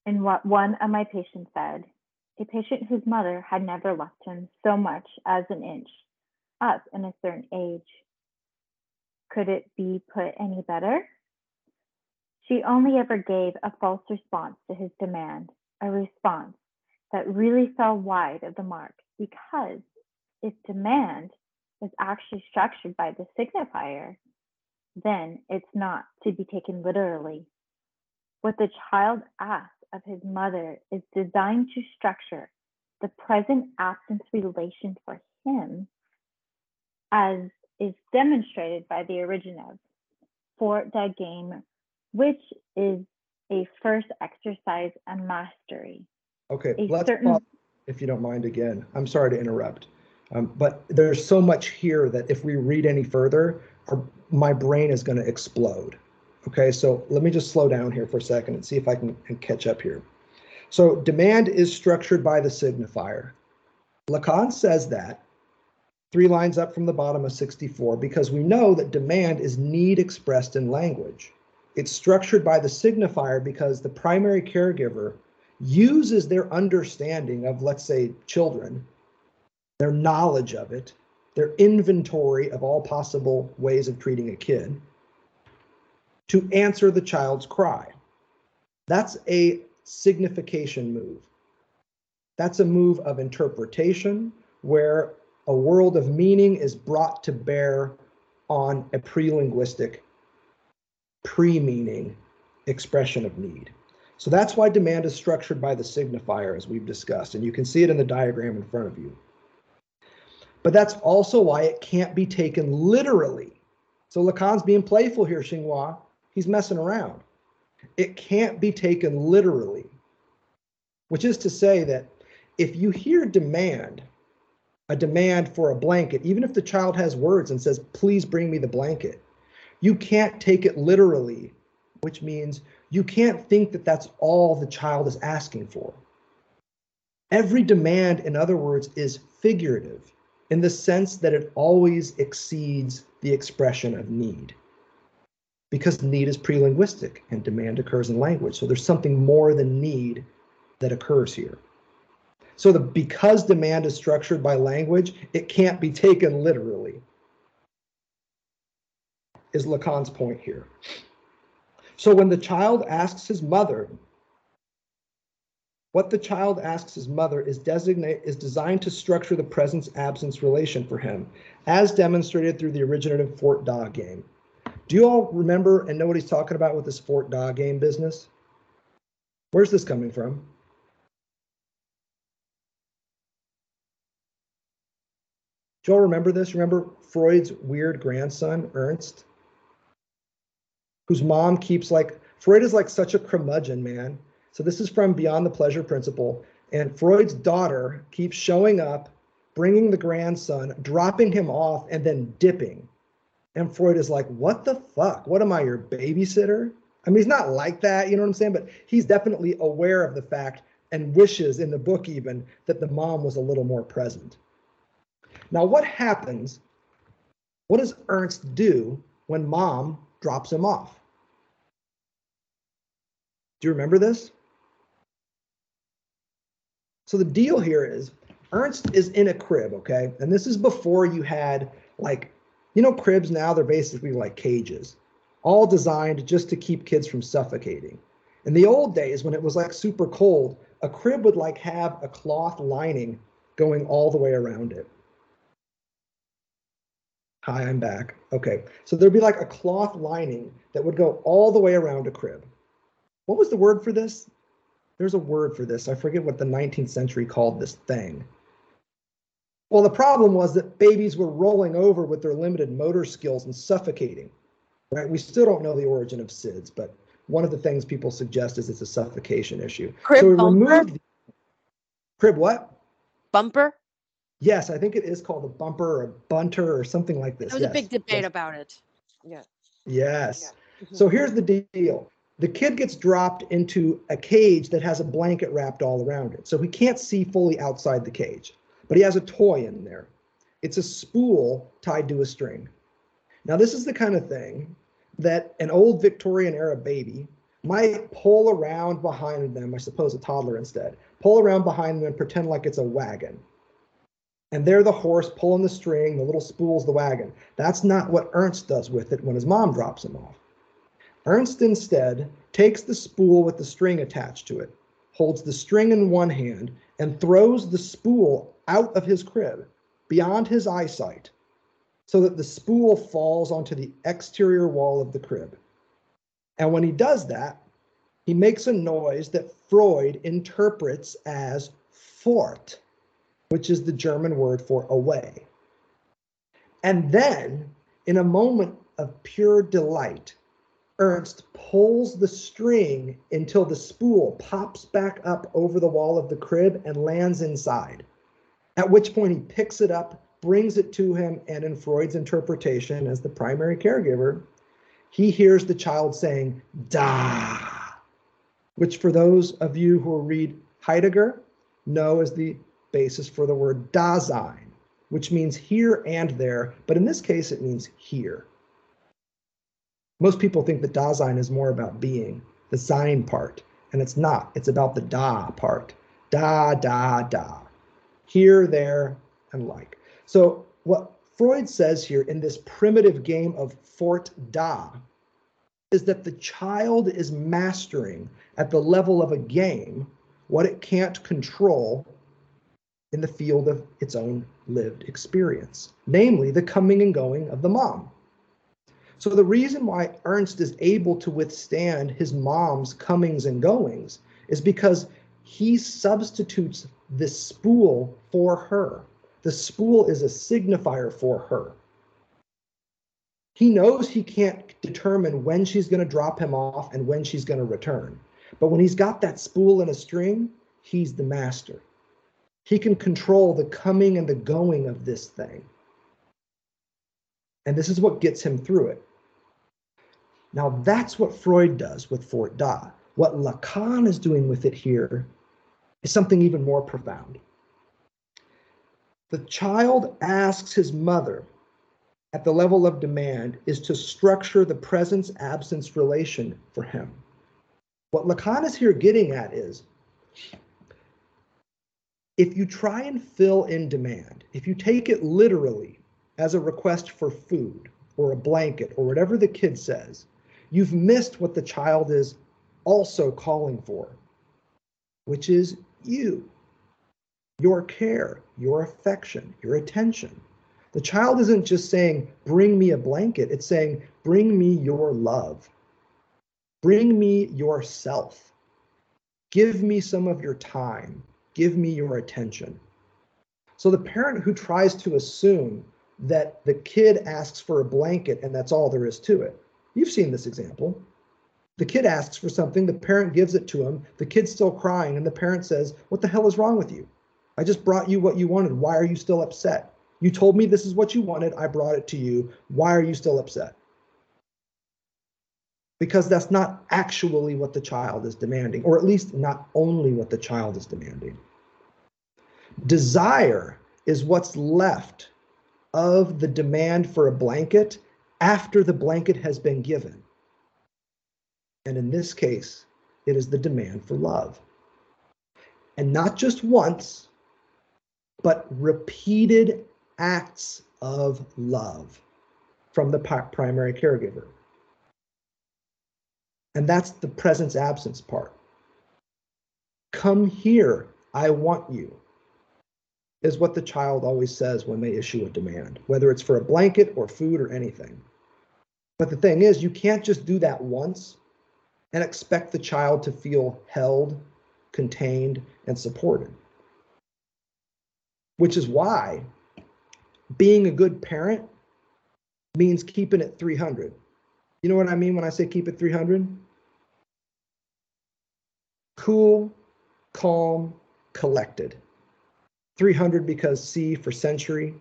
in what one of my patients said, a patient whose mother had never left him so much as an inch up in a certain age. Could it be put any better? She only ever gave a false response to his demand, a response that really fell wide of the mark because if demand is actually structured by the signifier, then it's not to be taken literally. What the child asks of his mother is designed to structure the present absence relation for him as is demonstrated by the origin of Fort-Da game, which is a first exercise and mastery. Okay, let's pause, if you don't mind again. I'm sorry to interrupt, but there's so much here that if we read any further, my brain is going to explode. Okay, so let me just slow down here for a second and see if I can catch up here. So demand is structured by the signifier. Lacan says that. 3 lines up from the bottom of 64, because we know that demand is need expressed in language. It's structured by the signifier because the primary caregiver uses their understanding of, let's say, children, their knowledge of it, their inventory of all possible ways of treating a kid, to answer the child's cry. That's a signification move. That's a move of interpretation where a world of meaning is brought to bear on a pre-linguistic, pre-meaning expression of need. So that's why demand is structured by the signifier, as we've discussed, and you can see it in the diagram in front of you. But that's also why it can't be taken literally. So Lacan's being playful here, Xinghua. He's messing around. It can't be taken literally, which is to say that if you hear demand, a demand for a blanket, even if the child has words and says, please bring me the blanket, you can't take it literally, which means you can't think that that's all the child is asking for. Every demand, in other words, is figurative in the sense that it always exceeds the expression of need, because need is pre-linguistic and demand occurs in language. So there's something more than need that occurs here. So because demand is structured by language, it can't be taken literally, is Lacan's point here. So when the child asks his mother, what the child asks his mother is designed to structure the presence-absence relation for him, as demonstrated through the originative Fort-Da game. Do you all remember and know what he's talking about with this Fort-Da game business? Where's this coming from? Do you all remember this? Remember Freud's weird grandson, Ernst? Whose mom keeps like, Freud is like such a curmudgeon, man. So this is from Beyond the Pleasure Principle. And Freud's daughter keeps showing up, bringing the grandson, dropping him off, and then dipping. And Freud is like, what the fuck? What am I, your babysitter? I mean, he's not like that, you know what I'm saying? But he's definitely aware of the fact and wishes in the book even that the mom was a little more present. Now, what happens? What does Ernst do when mom drops him off? Do you remember this? So the deal here is Ernst is in a crib, okay? And this is before you had, like, you know, cribs now, they're basically like cages, all designed just to keep kids from suffocating. In the old days when it was like super cold, a crib would like have a cloth lining going all the way around it. Hi, I'm back. Okay, so there'd be like a cloth lining that would go all the way around a crib. What was the word for this? There's a word for this. I forget what the 19th century called this thing. Well, the problem was that babies were rolling over with their limited motor skills and suffocating, right? We still don't know the origin of SIDS, but one of the things people suggest is it's a suffocation issue. Crib so we removed crib what? Bumper? Yes, I think it is called a bumper or a bunter or something like this. There was a big debate about it. Yeah. Yes. Yeah. So here's the deal. The kid gets dropped into a cage that has a blanket wrapped all around it. So he can't see fully outside the cage, but he has a toy in there. It's a spool tied to a string. Now, this is the kind of thing that an old Victorian era baby might pull around behind them, I suppose a toddler instead, pull around behind them and pretend like it's a wagon. And they're the horse pulling the string, the little spool's the wagon. That's not what Ernst does with it when his mom drops him off. Ernst instead takes the spool with the string attached to it, holds the string in one hand, and throws the spool out of his crib, beyond his eyesight, so that the spool falls onto the exterior wall of the crib. And when he does that, he makes a noise that Freud interprets as fort, which is the German word for away. And then, in a moment of pure delight, Ernst pulls the string until the spool pops back up over the wall of the crib and lands inside, at which point he picks it up, brings it to him, and in Freud's interpretation as the primary caregiver, he hears the child saying, da, which for those of you who read Heidegger know is the basis for the word Dasein, which means here and there, but in this case it means here. Most people think that Dasein is more about being, the sein part, and it's not. It's about the da part. Da, da, da. Here, there, and like. So what Freud says here in this primitive game of Fort-Da is that the child is mastering at the level of a game what it can't control in the field of its own lived experience, namely the coming and going of the mom. So the reason why Ernst is able to withstand his mom's comings and goings is because he substitutes the spool for her. The spool is a signifier for her. He knows he can't determine when she's going to drop him off and when she's going to return. But when he's got that spool and a string, he's the master. He can control the coming and the going of this thing. And this is what gets him through it. Now, that's what Freud does with Fort-Da. What Lacan is doing with it here is something even more profound. The child asks his mother at the level of demand is to structure the presence-absence relation for him. What Lacan is here getting at is, if you try and fill in demand, if you take it literally as a request for food or a blanket or whatever the kid says, you've missed what the child is also calling for, which is you, your care, your affection, your attention. The child isn't just saying, bring me a blanket. It's saying, bring me your love. Bring me yourself. Give me some of your time. Give me your attention. So the parent who tries to assume that the kid asks for a blanket and that's all there is to it. You've seen this example. The kid asks for something, the parent gives it to him, the kid's still crying, and the parent says, what the hell is wrong with you? I just brought you what you wanted. Why are you still upset? You told me this is what you wanted. I brought it to you. Why are you still upset? Because that's not actually what the child is demanding, or at least not only what the child is demanding. Desire is what's left of the demand for a blanket after the blanket has been given. And in this case, it is the demand for love. And not just once, but repeated acts of love from the primary caregiver. And that's the presence-absence part. Come here, I want you, is what the child always says when they issue a demand, whether it's for a blanket or food or anything. But the thing is, you can't just do that once and expect the child to feel held, contained, and supported. Which is why being a good parent means keeping it 300. You know what I mean when I say keep it 300? Cool, calm, collected. 300 because C for century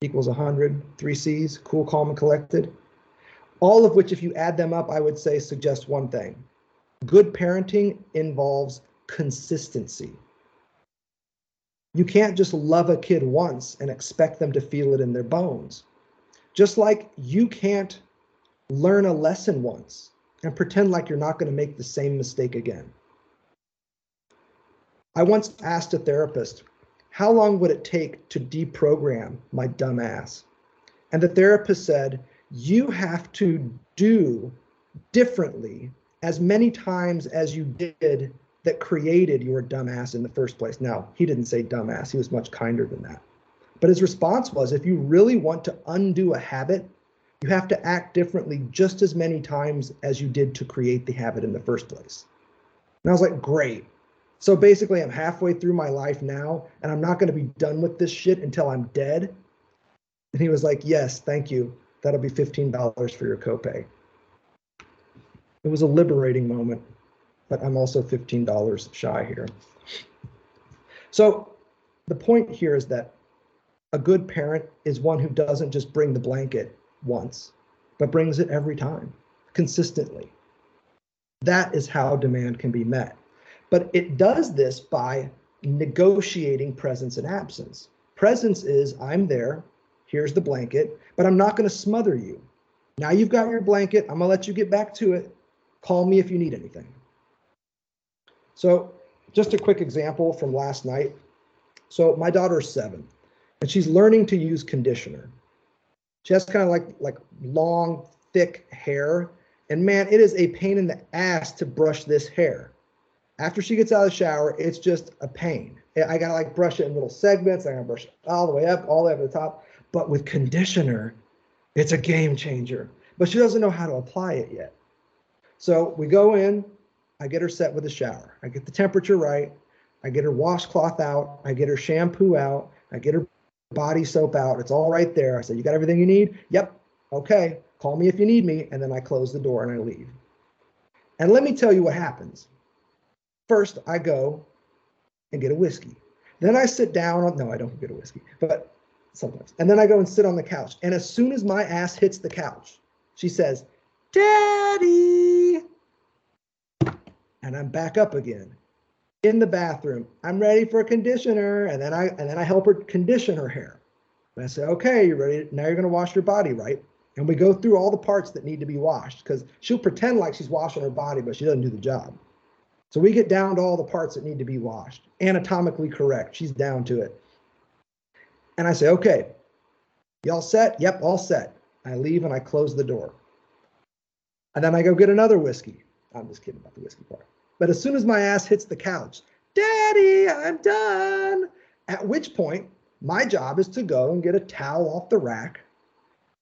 equals 100, three C's, cool, calm, and collected. All of which, if you add them up, I would say suggest one thing. Good parenting involves consistency. You can't just love a kid once and expect them to feel it in their bones. Just like you can't learn a lesson once and pretend like you're not going to make the same mistake again. I once asked a therapist, how long would it take to deprogram my dumb ass? And the therapist said, you have to do differently as many times as you did that created your dumb ass in the first place. Now, he didn't say dumb ass. He was much kinder than that. But his response was, if you really want to undo a habit, you have to act differently just as many times as you did to create the habit in the first place. And I was like, great. So basically, I'm halfway through my life now, and I'm not going to be done with this shit until I'm dead. And he was like, yes, thank you. That'll be $15 for your copay. It was a liberating moment, but I'm also $15 shy here. So the point here is that a good parent is one who doesn't just bring the blanket once, but brings it every time, consistently. That is how demand can be met. But it does this by negotiating presence and absence. Presence is, I'm there, here's the blanket, but I'm not going to smother you. Now you've got your blanket, I'm going to let you get back to it. Call me if you need anything. So just a quick example from last night. So my daughter's 7, And she's learning to use conditioner. She has kind of like long, thick hair. And man, it is a pain in the ass to brush this hair. After she gets out of the shower, it's just a pain. I gotta like brush it in little segments. I gotta brush it all the way up, all the way up to the top. But with conditioner, it's a game changer. But she doesn't know how to apply it yet. So we go in, I get her set with a shower. I get the temperature right. I get her washcloth out. I get her shampoo out. I get her body soap out. It's all right there. I said, you got everything you need? Yep. Okay. Call me if you need me. And then I close the door and I leave. And let me tell you what happens. First, I go and get a whiskey. Then I sit down on, no, I don't get a whiskey, but sometimes. And then I go and sit on the couch. And as soon as my ass hits the couch, she says, Daddy. And I'm back up again in the bathroom. I'm ready for a conditioner. And then I help her condition her hair. And I say, okay, you're ready. Now you're going to wash your body, right? And we go through all the parts that need to be washed because she'll pretend like she's washing her body, but she doesn't do the job. So we get down to all the parts that need to be washed. Anatomically correct. She's down to it. And I say, okay, y'all set? Yep, all set. I leave and I close the door. And then I go get another whiskey. I'm just kidding about the whiskey part. But as soon as my ass hits the couch, Daddy, I'm done. At which point, my job is to go and get a towel off the rack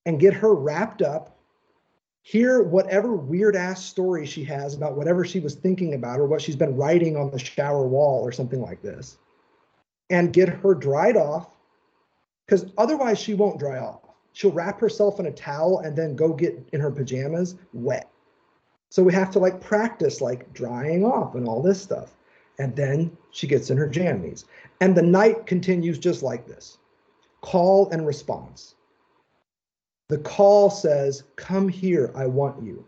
and get her wrapped up, hear whatever weird ass story she has about whatever she was thinking about or what she's been writing on the shower wall or something like this, and get her dried off, because otherwise she won't dry off. She'll wrap herself in a towel and then go get in her pajamas wet. So we have to like practice like drying off and all this stuff. And then she gets in her jammies. And the night continues just like this. Call and response. The call says, come here, I want you.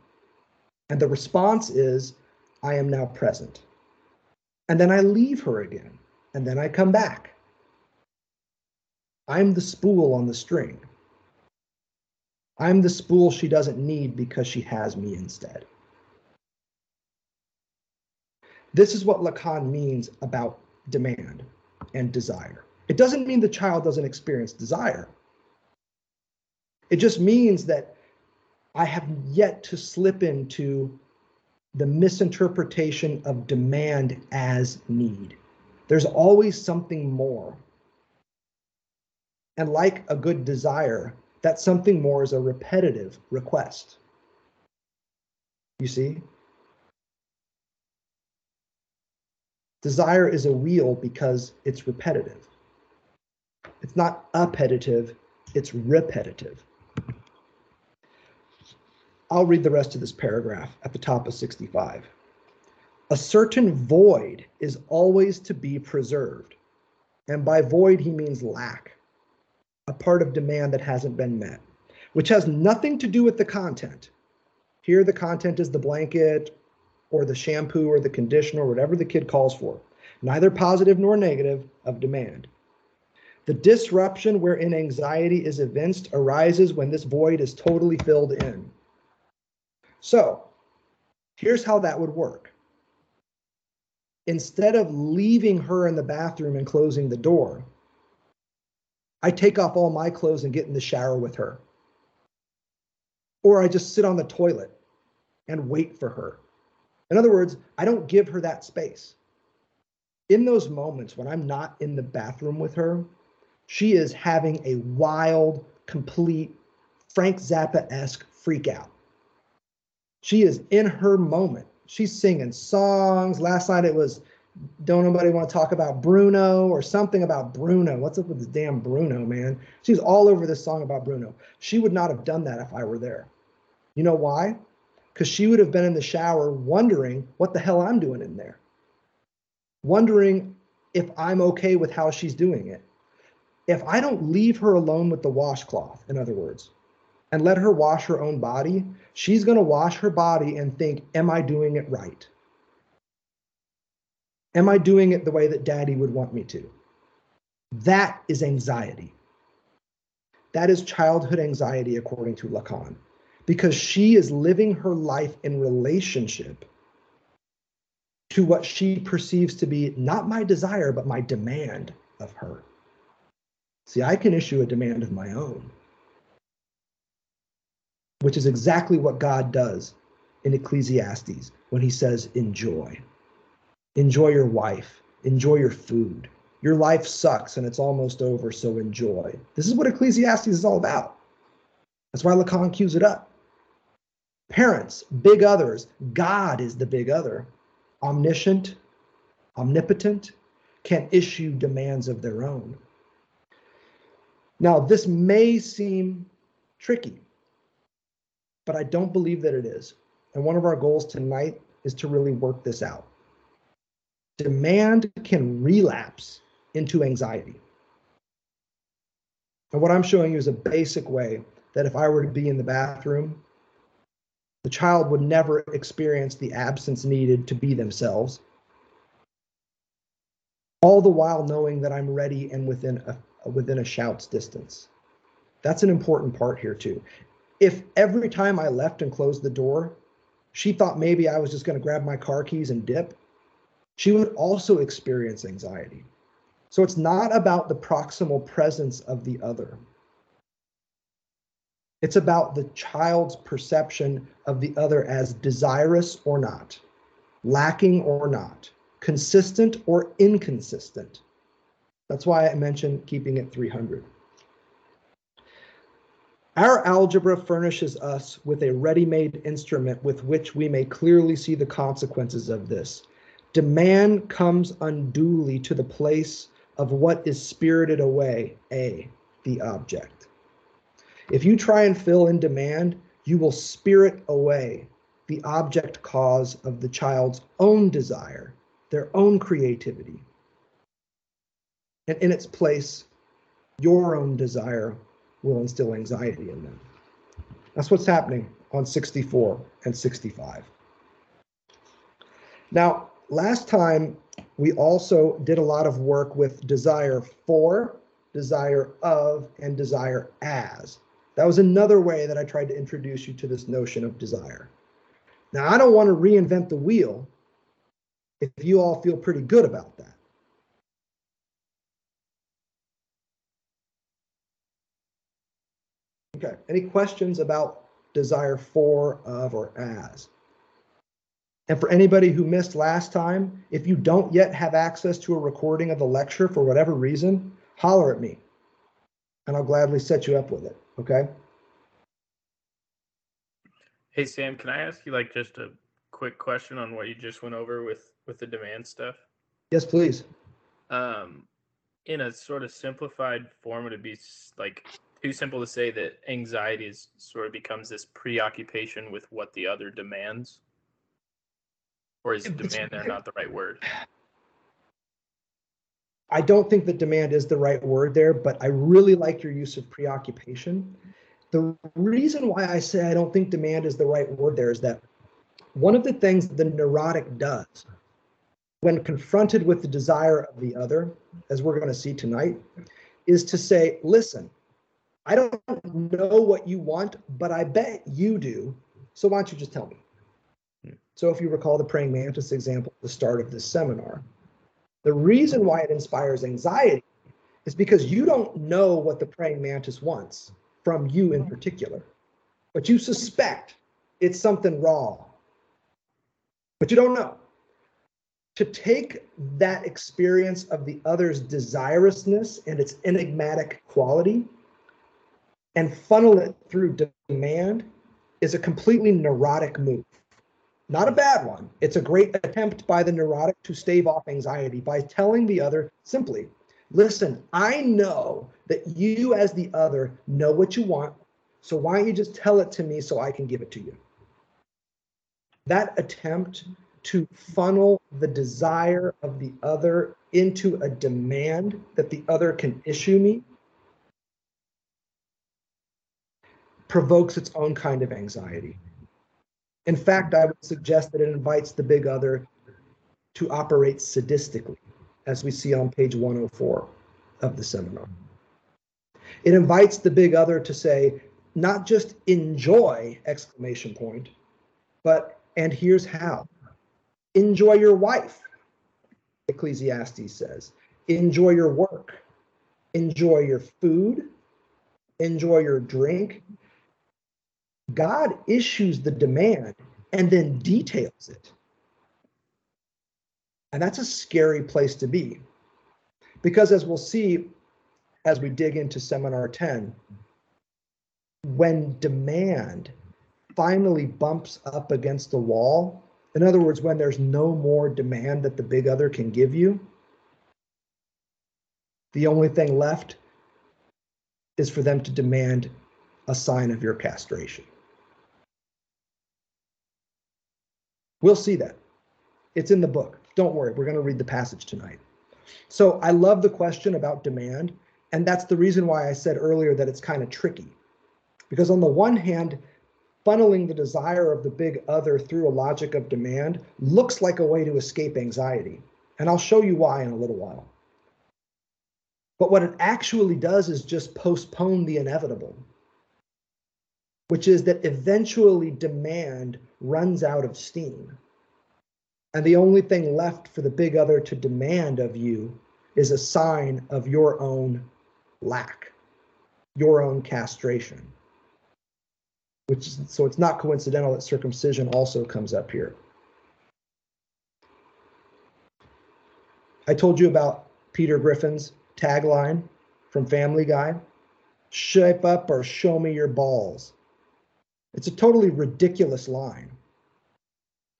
And the response is, I am now present. And then I leave her again. And then I come back. I'm the spool on the string. I'm the spool she doesn't need because she has me instead. This is what Lacan means about demand and desire. It doesn't mean the child doesn't experience desire. It just means that I have yet to slip into the misinterpretation of demand as need. There's always something more. And like a good desire, that something more is a repetitive request. You see? Desire is a wheel because it's repetitive. It's not appetitive, it's repetitive. I'll read the rest of this paragraph at the top of 65. A certain void is always to be preserved. And by void, he means lack, a part of demand that hasn't been met, which has nothing to do with the content. Here, the content is the blanket or the shampoo or the conditioner, whatever the kid calls for, neither positive nor negative of demand. The disruption wherein anxiety is evinced arises when this void is totally filled in. So here's how that would work. Instead of leaving her in the bathroom and closing the door, I take off all my clothes and get in the shower with her. Or I just sit on the toilet and wait for her. In other words, I don't give her that space. In those moments when I'm not in the bathroom with her, she is having a wild, complete, Frank Zappa-esque freak out. She is in her moment. She's singing songs. Last night it was, don't nobody want to talk about Bruno or something about Bruno. What's up with this damn Bruno, man? She's all over this song about Bruno. She would not have done that if I were there. You know why? Because she would have been in the shower wondering what the hell I'm doing in there. Wondering if I'm okay with how she's doing it. If I don't leave her alone with the washcloth, in other words, and let her wash her own body, she's going to wash her body and think, am I doing it right? Am I doing it the way that Daddy would want me to? That is anxiety. That is childhood anxiety, according to Lacan, because she is living her life in relationship to what she perceives to be not my desire, but my demand of her. See, I can issue a demand of my own, which is exactly what God does in Ecclesiastes when he says, enjoy. Enjoy your wife, enjoy your food. Your life sucks and it's almost over, so enjoy. This is what Ecclesiastes is all about. That's why Lacan cues it up. Parents, big others, God is the big other. Omniscient, omnipotent, can issue demands of their own. Now, this may seem tricky, but I don't believe that it is. And one of our goals tonight is to really work this out. Demand can relapse into anxiety. And what I'm showing you is a basic way that if I were to be in the bathroom, the child would never experience the absence needed to be themselves, all the while knowing that I'm ready and within a shout's distance. That's an important part here too. If every time I left and closed the door, she thought maybe I was just going to grab my car keys and dip, she would also experience anxiety. So it's not about the proximal presence of the other. It's about the child's perception of the other as desirous or not, lacking or not, consistent or inconsistent. That's why I mentioned keeping it 300. Our algebra furnishes us with a ready-made instrument with which we may clearly see the consequences of this. Demand comes unduly to the place of what is spirited away, A, the object. If you try and fill in demand, you will spirit away the object cause of the child's own desire, their own creativity. And in its place, your own desire will instill anxiety in them. That's what's happening on 64 and 65. Now, last time, we also did a lot of work with desire for, desire of, and desire as. That was another way that I tried to introduce you to this notion of desire. Now, I don't want to reinvent the wheel if you all feel pretty good about that. Okay, any questions about desire for, of, or as? And for anybody who missed last time, if you don't yet have access to a recording of the lecture for whatever reason, holler at me, and I'll gladly set you up with it. Okay. Hey, Sam, can I ask you like just a quick question on what you just went over with the demand stuff? Yes, please. In a sort of simplified form, it'd be like too simple to say that anxiety is sort of becomes this preoccupation with what the other demands. Or is demand there not the right word? I don't think that demand is the right word there, but I really like your use of preoccupation. The reason why I say I don't think demand is the right word there is that one of the things the neurotic does when confronted with the desire of the other, as we're going to see tonight, is to say, listen, I don't know what you want, but I bet you do. So why don't you just tell me? So if you recall the praying mantis example at the start of this seminar, the reason why it inspires anxiety is because you don't know what the praying mantis wants from you in particular, but you suspect it's something wrong, but you don't know. To take that experience of the other's desirousness and its enigmatic quality and funnel it through demand is a completely neurotic move. Not a bad one. It's a great attempt by the neurotic to stave off anxiety by telling the other simply, listen, I know that you as the other know what you want, so why don't you just tell it to me so I can give it to you? That attempt to funnel the desire of the other into a demand that the other can issue me provokes its own kind of anxiety. In fact, I would suggest that it invites the big other to operate sadistically, as we see on page 104 of the seminar. It invites the big other to say, not just enjoy, exclamation point, but, and here's how. Enjoy your wife, Ecclesiastes says. Enjoy your work. enjoy your food, enjoy your drink. God issues the demand and then details it. And that's a scary place to be, because as we'll see as we dig into Seminar 10, when demand finally bumps up against the wall, in other words, when there's no more demand that the big other can give you, the only thing left is for them to demand a sign of your castration. We'll see that. It's in the book. Don't worry, we're going to read the passage tonight. So I love the question about demand, and that's the reason why I said earlier that it's kind of tricky. Because on the one hand, funneling the desire of the big other through a logic of demand looks like a way to escape anxiety. And I'll show you why in a little while. But what it actually does is just postpone the inevitable, which is that eventually demand runs out of steam. And the only thing left for the big other to demand of you is a sign of your own lack, your own castration. So it's not coincidental that circumcision also comes up here. I told you about Peter Griffin's tagline from Family Guy, shape up or show me your balls. It's a totally ridiculous line.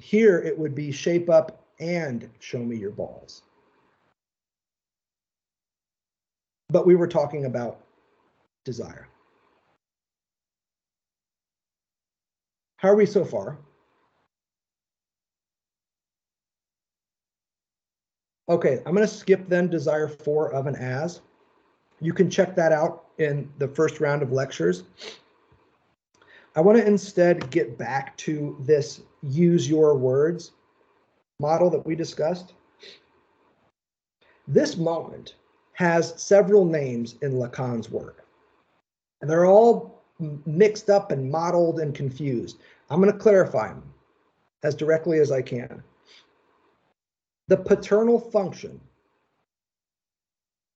Here it would be shape up and show me your balls. But we were talking about desire. How are we so far? Okay, I'm going to skip then desire 4 of an as. You can check that out in the first round of lectures. I want to instead get back to this use your words model that we discussed. This moment has several names in Lacan's work, and they're all mixed up and modeled and confused. I'm going to clarify them as directly as I can. The paternal function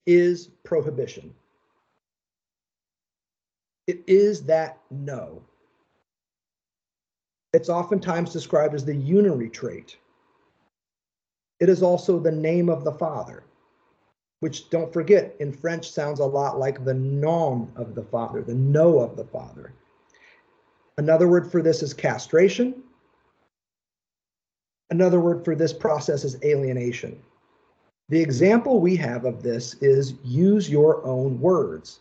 is prohibition. It is that no. It's oftentimes described as the unary trait. It is also the name of the father, which, don't forget, in French sounds a lot like the nom of the father, the no of the father. Another word for this is castration. Another word for this process is alienation. The example we have of this is use your own words.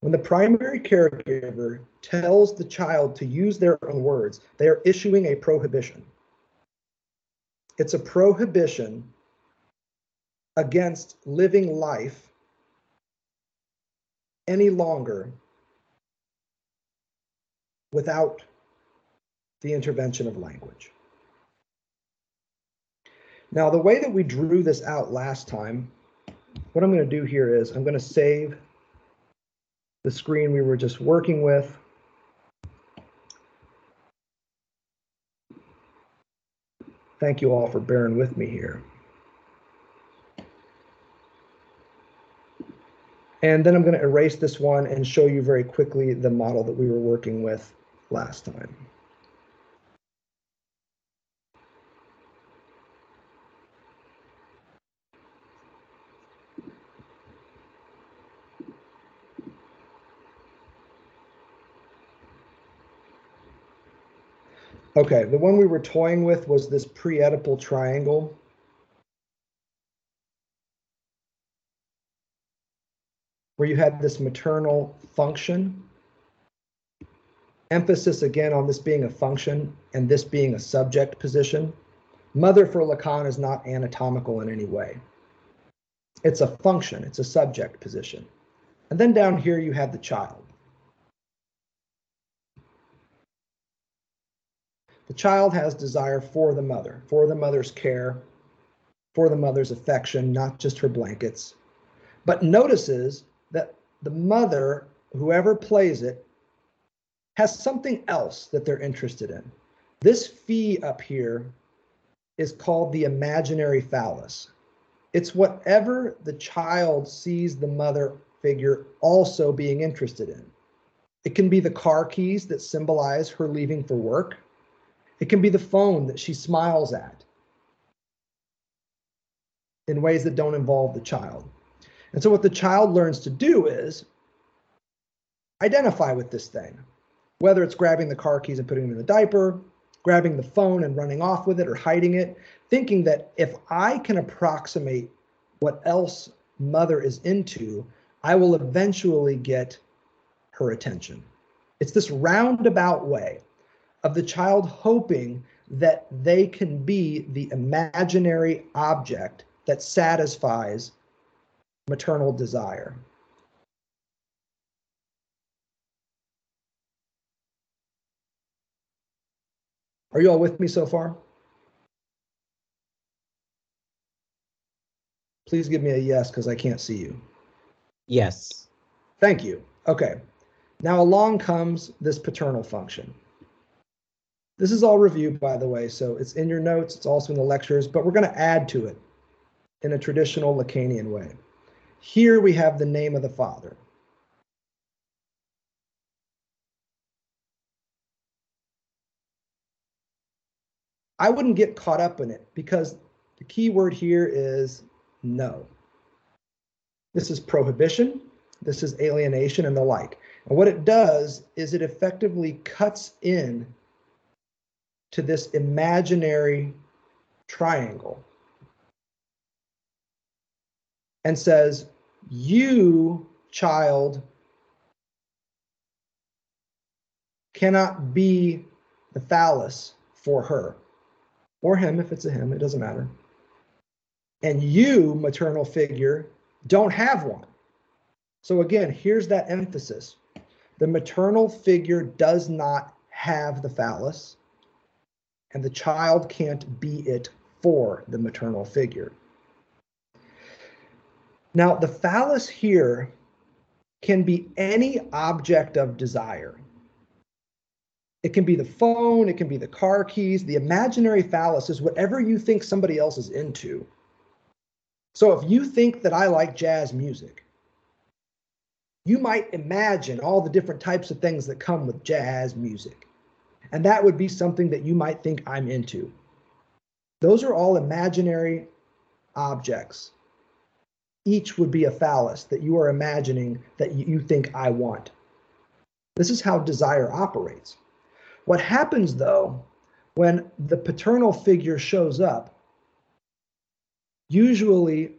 When the primary caregiver tells the child to use their own words, they are issuing a prohibition. It's a prohibition against living life any longer without the intervention of language. Now, the way that we drew this out last time, what I'm going to do here is I'm going to save the screen we were just working with. Thank you all for bearing with me here. And then I'm going to erase this one and show you very quickly the model that we were working with last time. Okay, the one we were toying with was this pre-Oedipal triangle. Where you had this maternal function. Emphasis again on this being a function and this being a subject position. Mother for Lacan is not anatomical in any way. It's a function, it's a subject position. And then down here you have the child. The child has desire for the mother, for the mother's care, for the mother's affection, not just her blankets, but notices that the mother, whoever plays it, has something else that they're interested in. This fee up here is called the imaginary phallus. It's whatever the child sees the mother figure also being interested in. It can be the car keys that symbolize her leaving for work. It can be the phone that she smiles at in ways that don't involve the child. And so what the child learns to do is identify with this thing, whether it's grabbing the car keys and putting them in the diaper, grabbing the phone and running off with it or hiding it, thinking that if I can approximate what else mother is into, I will eventually get her attention. It's this roundabout way of the child hoping that they can be the imaginary object that satisfies maternal desire. Are you all with me so far? Please give me a yes, because I can't see you. Yes. Thank you. Okay. Now along comes this paternal function. This is all reviewed, by the way, so it's in your notes, it's also in the lectures, but we're going to add to it in a traditional Lacanian way. Here we have the name of the father. I wouldn't get caught up in it because the key word here is no. This is prohibition, this is alienation and the like. And what it does is it effectively cuts in to this imaginary triangle and says, you, child, cannot be the phallus for her. Or him, if it's a him, it doesn't matter. And you, maternal figure, don't have one. So again, here's that emphasis. The maternal figure does not have the phallus, and the child can't be it for the maternal figure. Now, the phallus here can be any object of desire. It can be the phone, it can be the car keys. The imaginary phallus is whatever you think somebody else is into. So if you think that I like jazz music, you might imagine all the different types of things that come with jazz music. And that would be something that you might think I'm into. Those are all imaginary objects. Each would be a phallus that you are imagining that you think I want. This is how desire operates. What happens, though, when the paternal figure shows up, usually,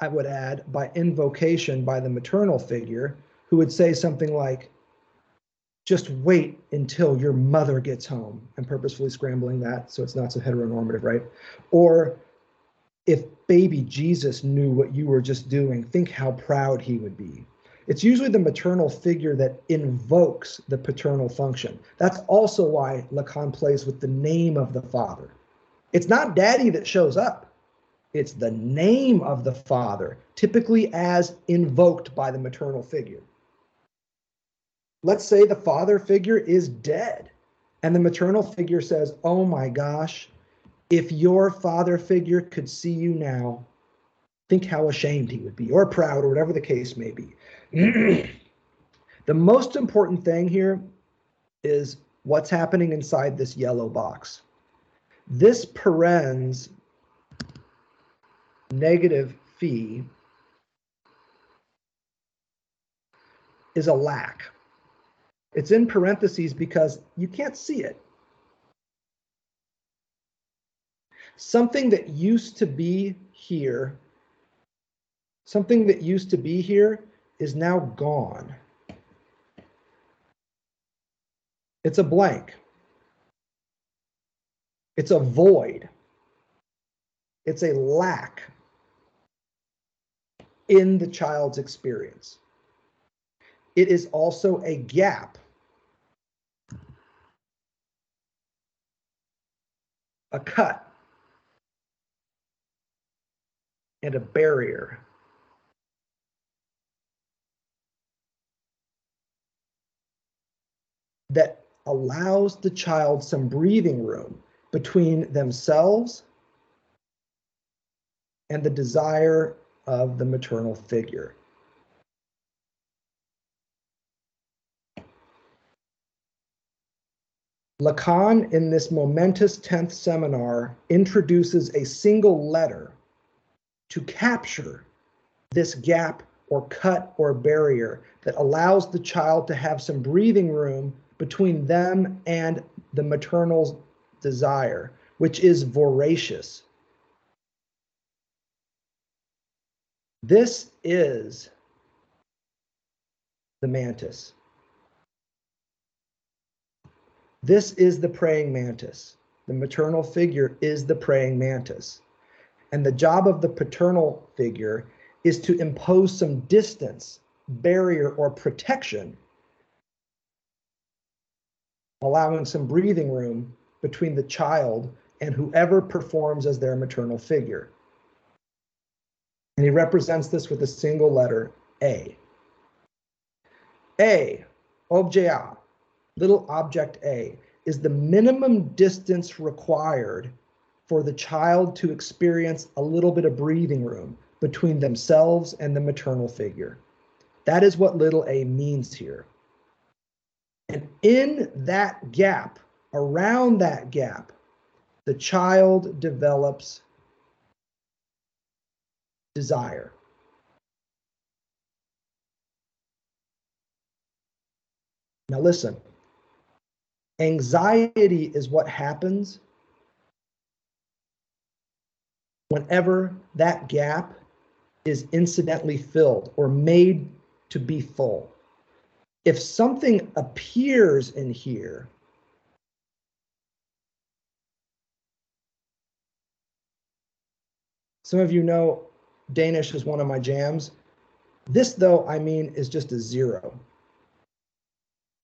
I would add, by invocation by the maternal figure, who would say something like, just wait until your mother gets home. I'm purposefully scrambling that so it's not so heteronormative, right? Or, if baby Jesus knew what you were just doing, think how proud he would be. It's usually the maternal figure that invokes the paternal function. That's also why Lacan plays with the name of the father. It's not daddy that shows up. It's the name of the father, typically as invoked by the maternal figure. Let's say the father figure is dead, and the maternal figure says, oh my gosh, if your father figure could see you now, think how ashamed he would be, or proud, or whatever the case may be. The most important thing here is what's happening inside this yellow box. This parens negative phi is a lack. It's in parentheses because you can't see it. Something that used to be here, something that used to be here is now gone. It's a blank. It's a void. It's a lack in the child's experience. It is also a gap, a cut, and a barrier. That allows the child some breathing room between themselves and the desire of the maternal figure. Lacan, in this momentous 10th seminar, introduces a single letter to capture this gap or cut or barrier that allows the child to have some breathing room between them and the maternal desire, which is voracious. This is the mantis. This is the praying mantis. The maternal figure is the praying mantis. And the job of the paternal figure is to impose some distance, barrier, or protection, allowing some breathing room between the child and whoever performs as their maternal figure. And he represents this with a single letter, A. A, objet A, little object A, is the minimum distance required for the child to experience a little bit of breathing room between themselves and the maternal figure. That is what little a means here. And in that gap, around that gap, the child develops desire. Now listen, anxiety is what happens whenever that gap is incidentally filled or made to be full. If something appears in here, some of you know Danish is one of my jams. This, though, I mean, is just a zero.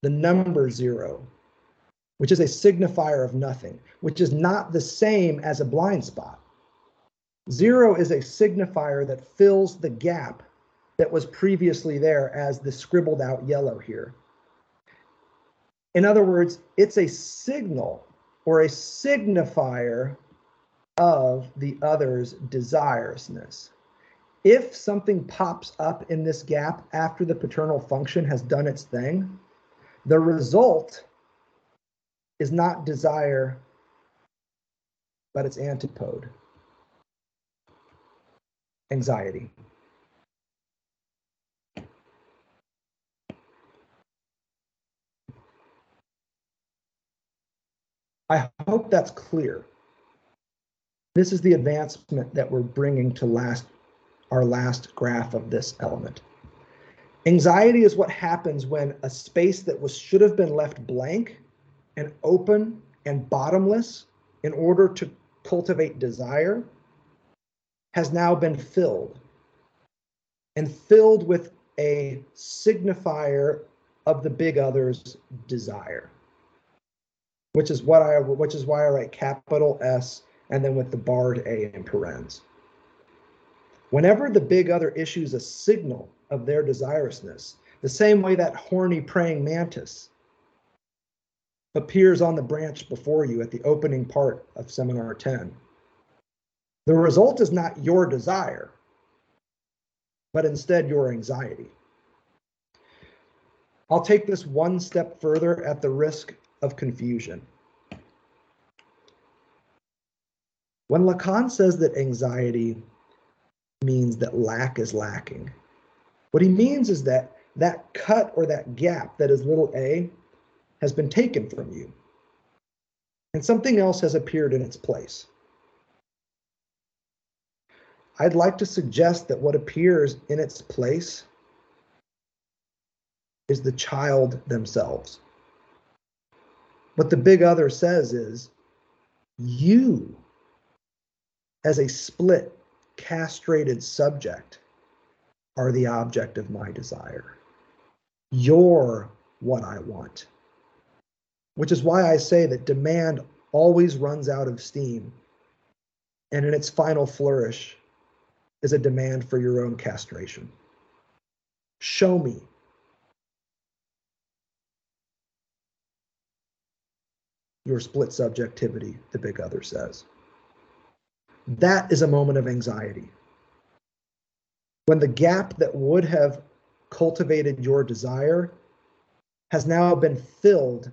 The number zero, which is a signifier of nothing, which is not the same as a blind spot. Zero is a signifier that fills the gap that was previously there as the scribbled out yellow here. In other words, it's a signal or a signifier of the other's desirousness. If something pops up in this gap after the paternal function has done its thing, the result is not desire, but its antipode, anxiety. I hope that's clear. This is the advancement that we're bringing to our last graph of this element. Anxiety is what happens when a space that should have been left blank and open and bottomless in order to cultivate desire has now been filled, and filled with a signifier of the big other's desire, which is why I write capital S and then with the barred A in parens. Whenever the big other issues a signal of their desirousness, the same way that horny praying mantis appears on the branch before you at the opening part of Seminar 10, the result is not your desire, but instead your anxiety. I'll take this one step further at the risk of confusion. When Lacan says that anxiety means that lack is lacking, what he means is that that cut or that gap that is little a has been taken from you, and something else has appeared in its place. I'd like to suggest that what appears in its place is the child themselves. What the big other says is, you, as a split, castrated subject, are the object of my desire. You're what I want. Which is why I say that demand always runs out of steam, and in its final flourish is a demand for your own castration. Show me. Your split subjectivity, the big other says. That is a moment of anxiety. When the gap that would have cultivated your desire has now been filled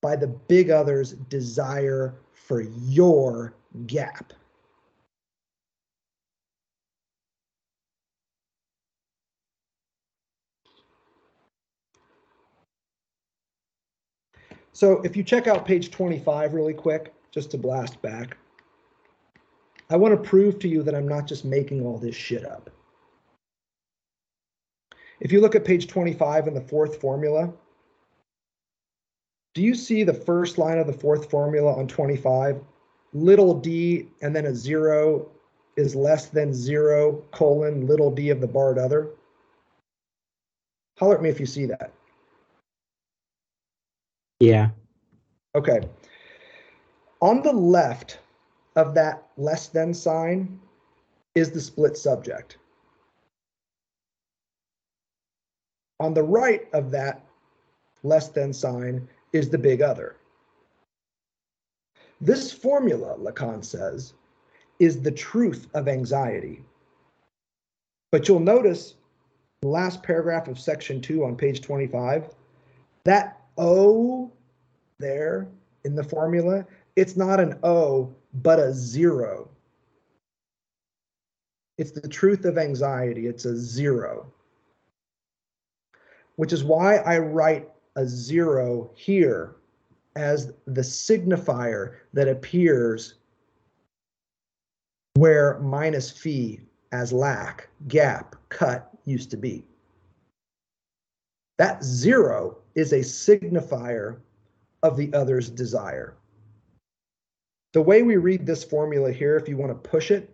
by the big other's desire for your gap. So if you check out page 25 really quick, just to blast back, I want to prove to you that I'm not just making all this shit up. If you look at page 25 in the fourth formula, do you see the first line of the fourth formula on 25? Little d and then a 0 is less than 0 colon little d of the barred other. Holler at me if you see that. Yeah. Okay. On the left of that less than sign is the split subject. On the right of that less than sign is the big other. This formula, Lacan says, is the truth of anxiety. But you'll notice the last paragraph of section 2 on page 25, that O there in the formula, it's not an O, but a 0. It's the truth of anxiety. It's a 0, which is why I write a 0 here as the signifier that appears where minus phi as lack, gap, cut used to be. That 0 is a signifier of the other's desire. The way we read this formula here, if you want to push it,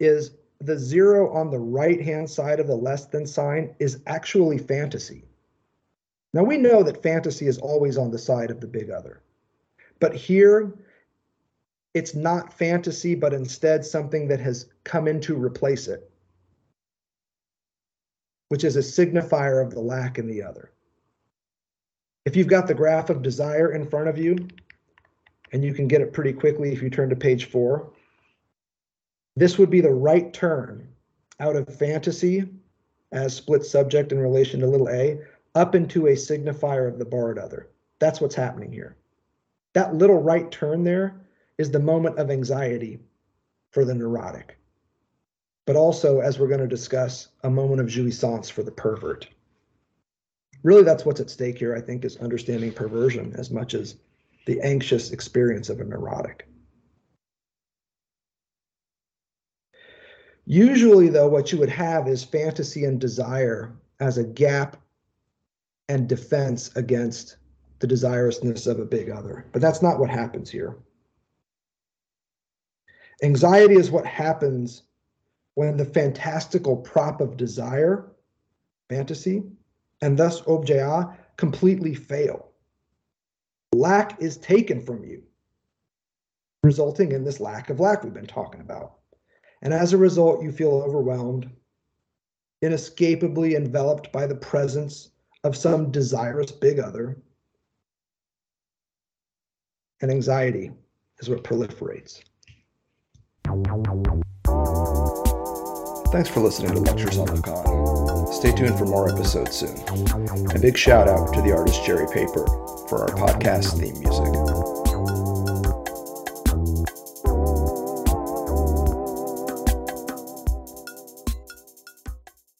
is the 0 on the right-hand side of the less than sign is actually fantasy. Now we know that fantasy is always on the side of the big other, but here it's not fantasy, but instead something that has come in to replace it, which is a signifier of the lack in the other. If you've got the graph of desire in front of you, and you can get it pretty quickly if you turn to page 4, this would be the right turn out of fantasy as split subject in relation to little a, up into a signifier of the barred other. That's what's happening here. That little right turn there is the moment of anxiety for the neurotic, but also, as we're going to discuss, a moment of jouissance for the pervert. Really, that's what's at stake here, I think, is understanding perversion as much as the anxious experience of a neurotic. Usually, though, what you would have is fantasy and desire as a gap and defense against the desirousness of a big other, but that's not what happens here. Anxiety is what happens when the fantastical prop of desire, fantasy, and thus objet, completely fail. Lack is taken from you, resulting in this lack of lack we've been talking about. And as a result, you feel overwhelmed, inescapably enveloped by the presence of some desirous big other. And anxiety is what proliferates. Thanks for listening to Lectures on Lacan. Stay tuned for more episodes soon. A big shout out to the artist Jerry Paper for our podcast theme music.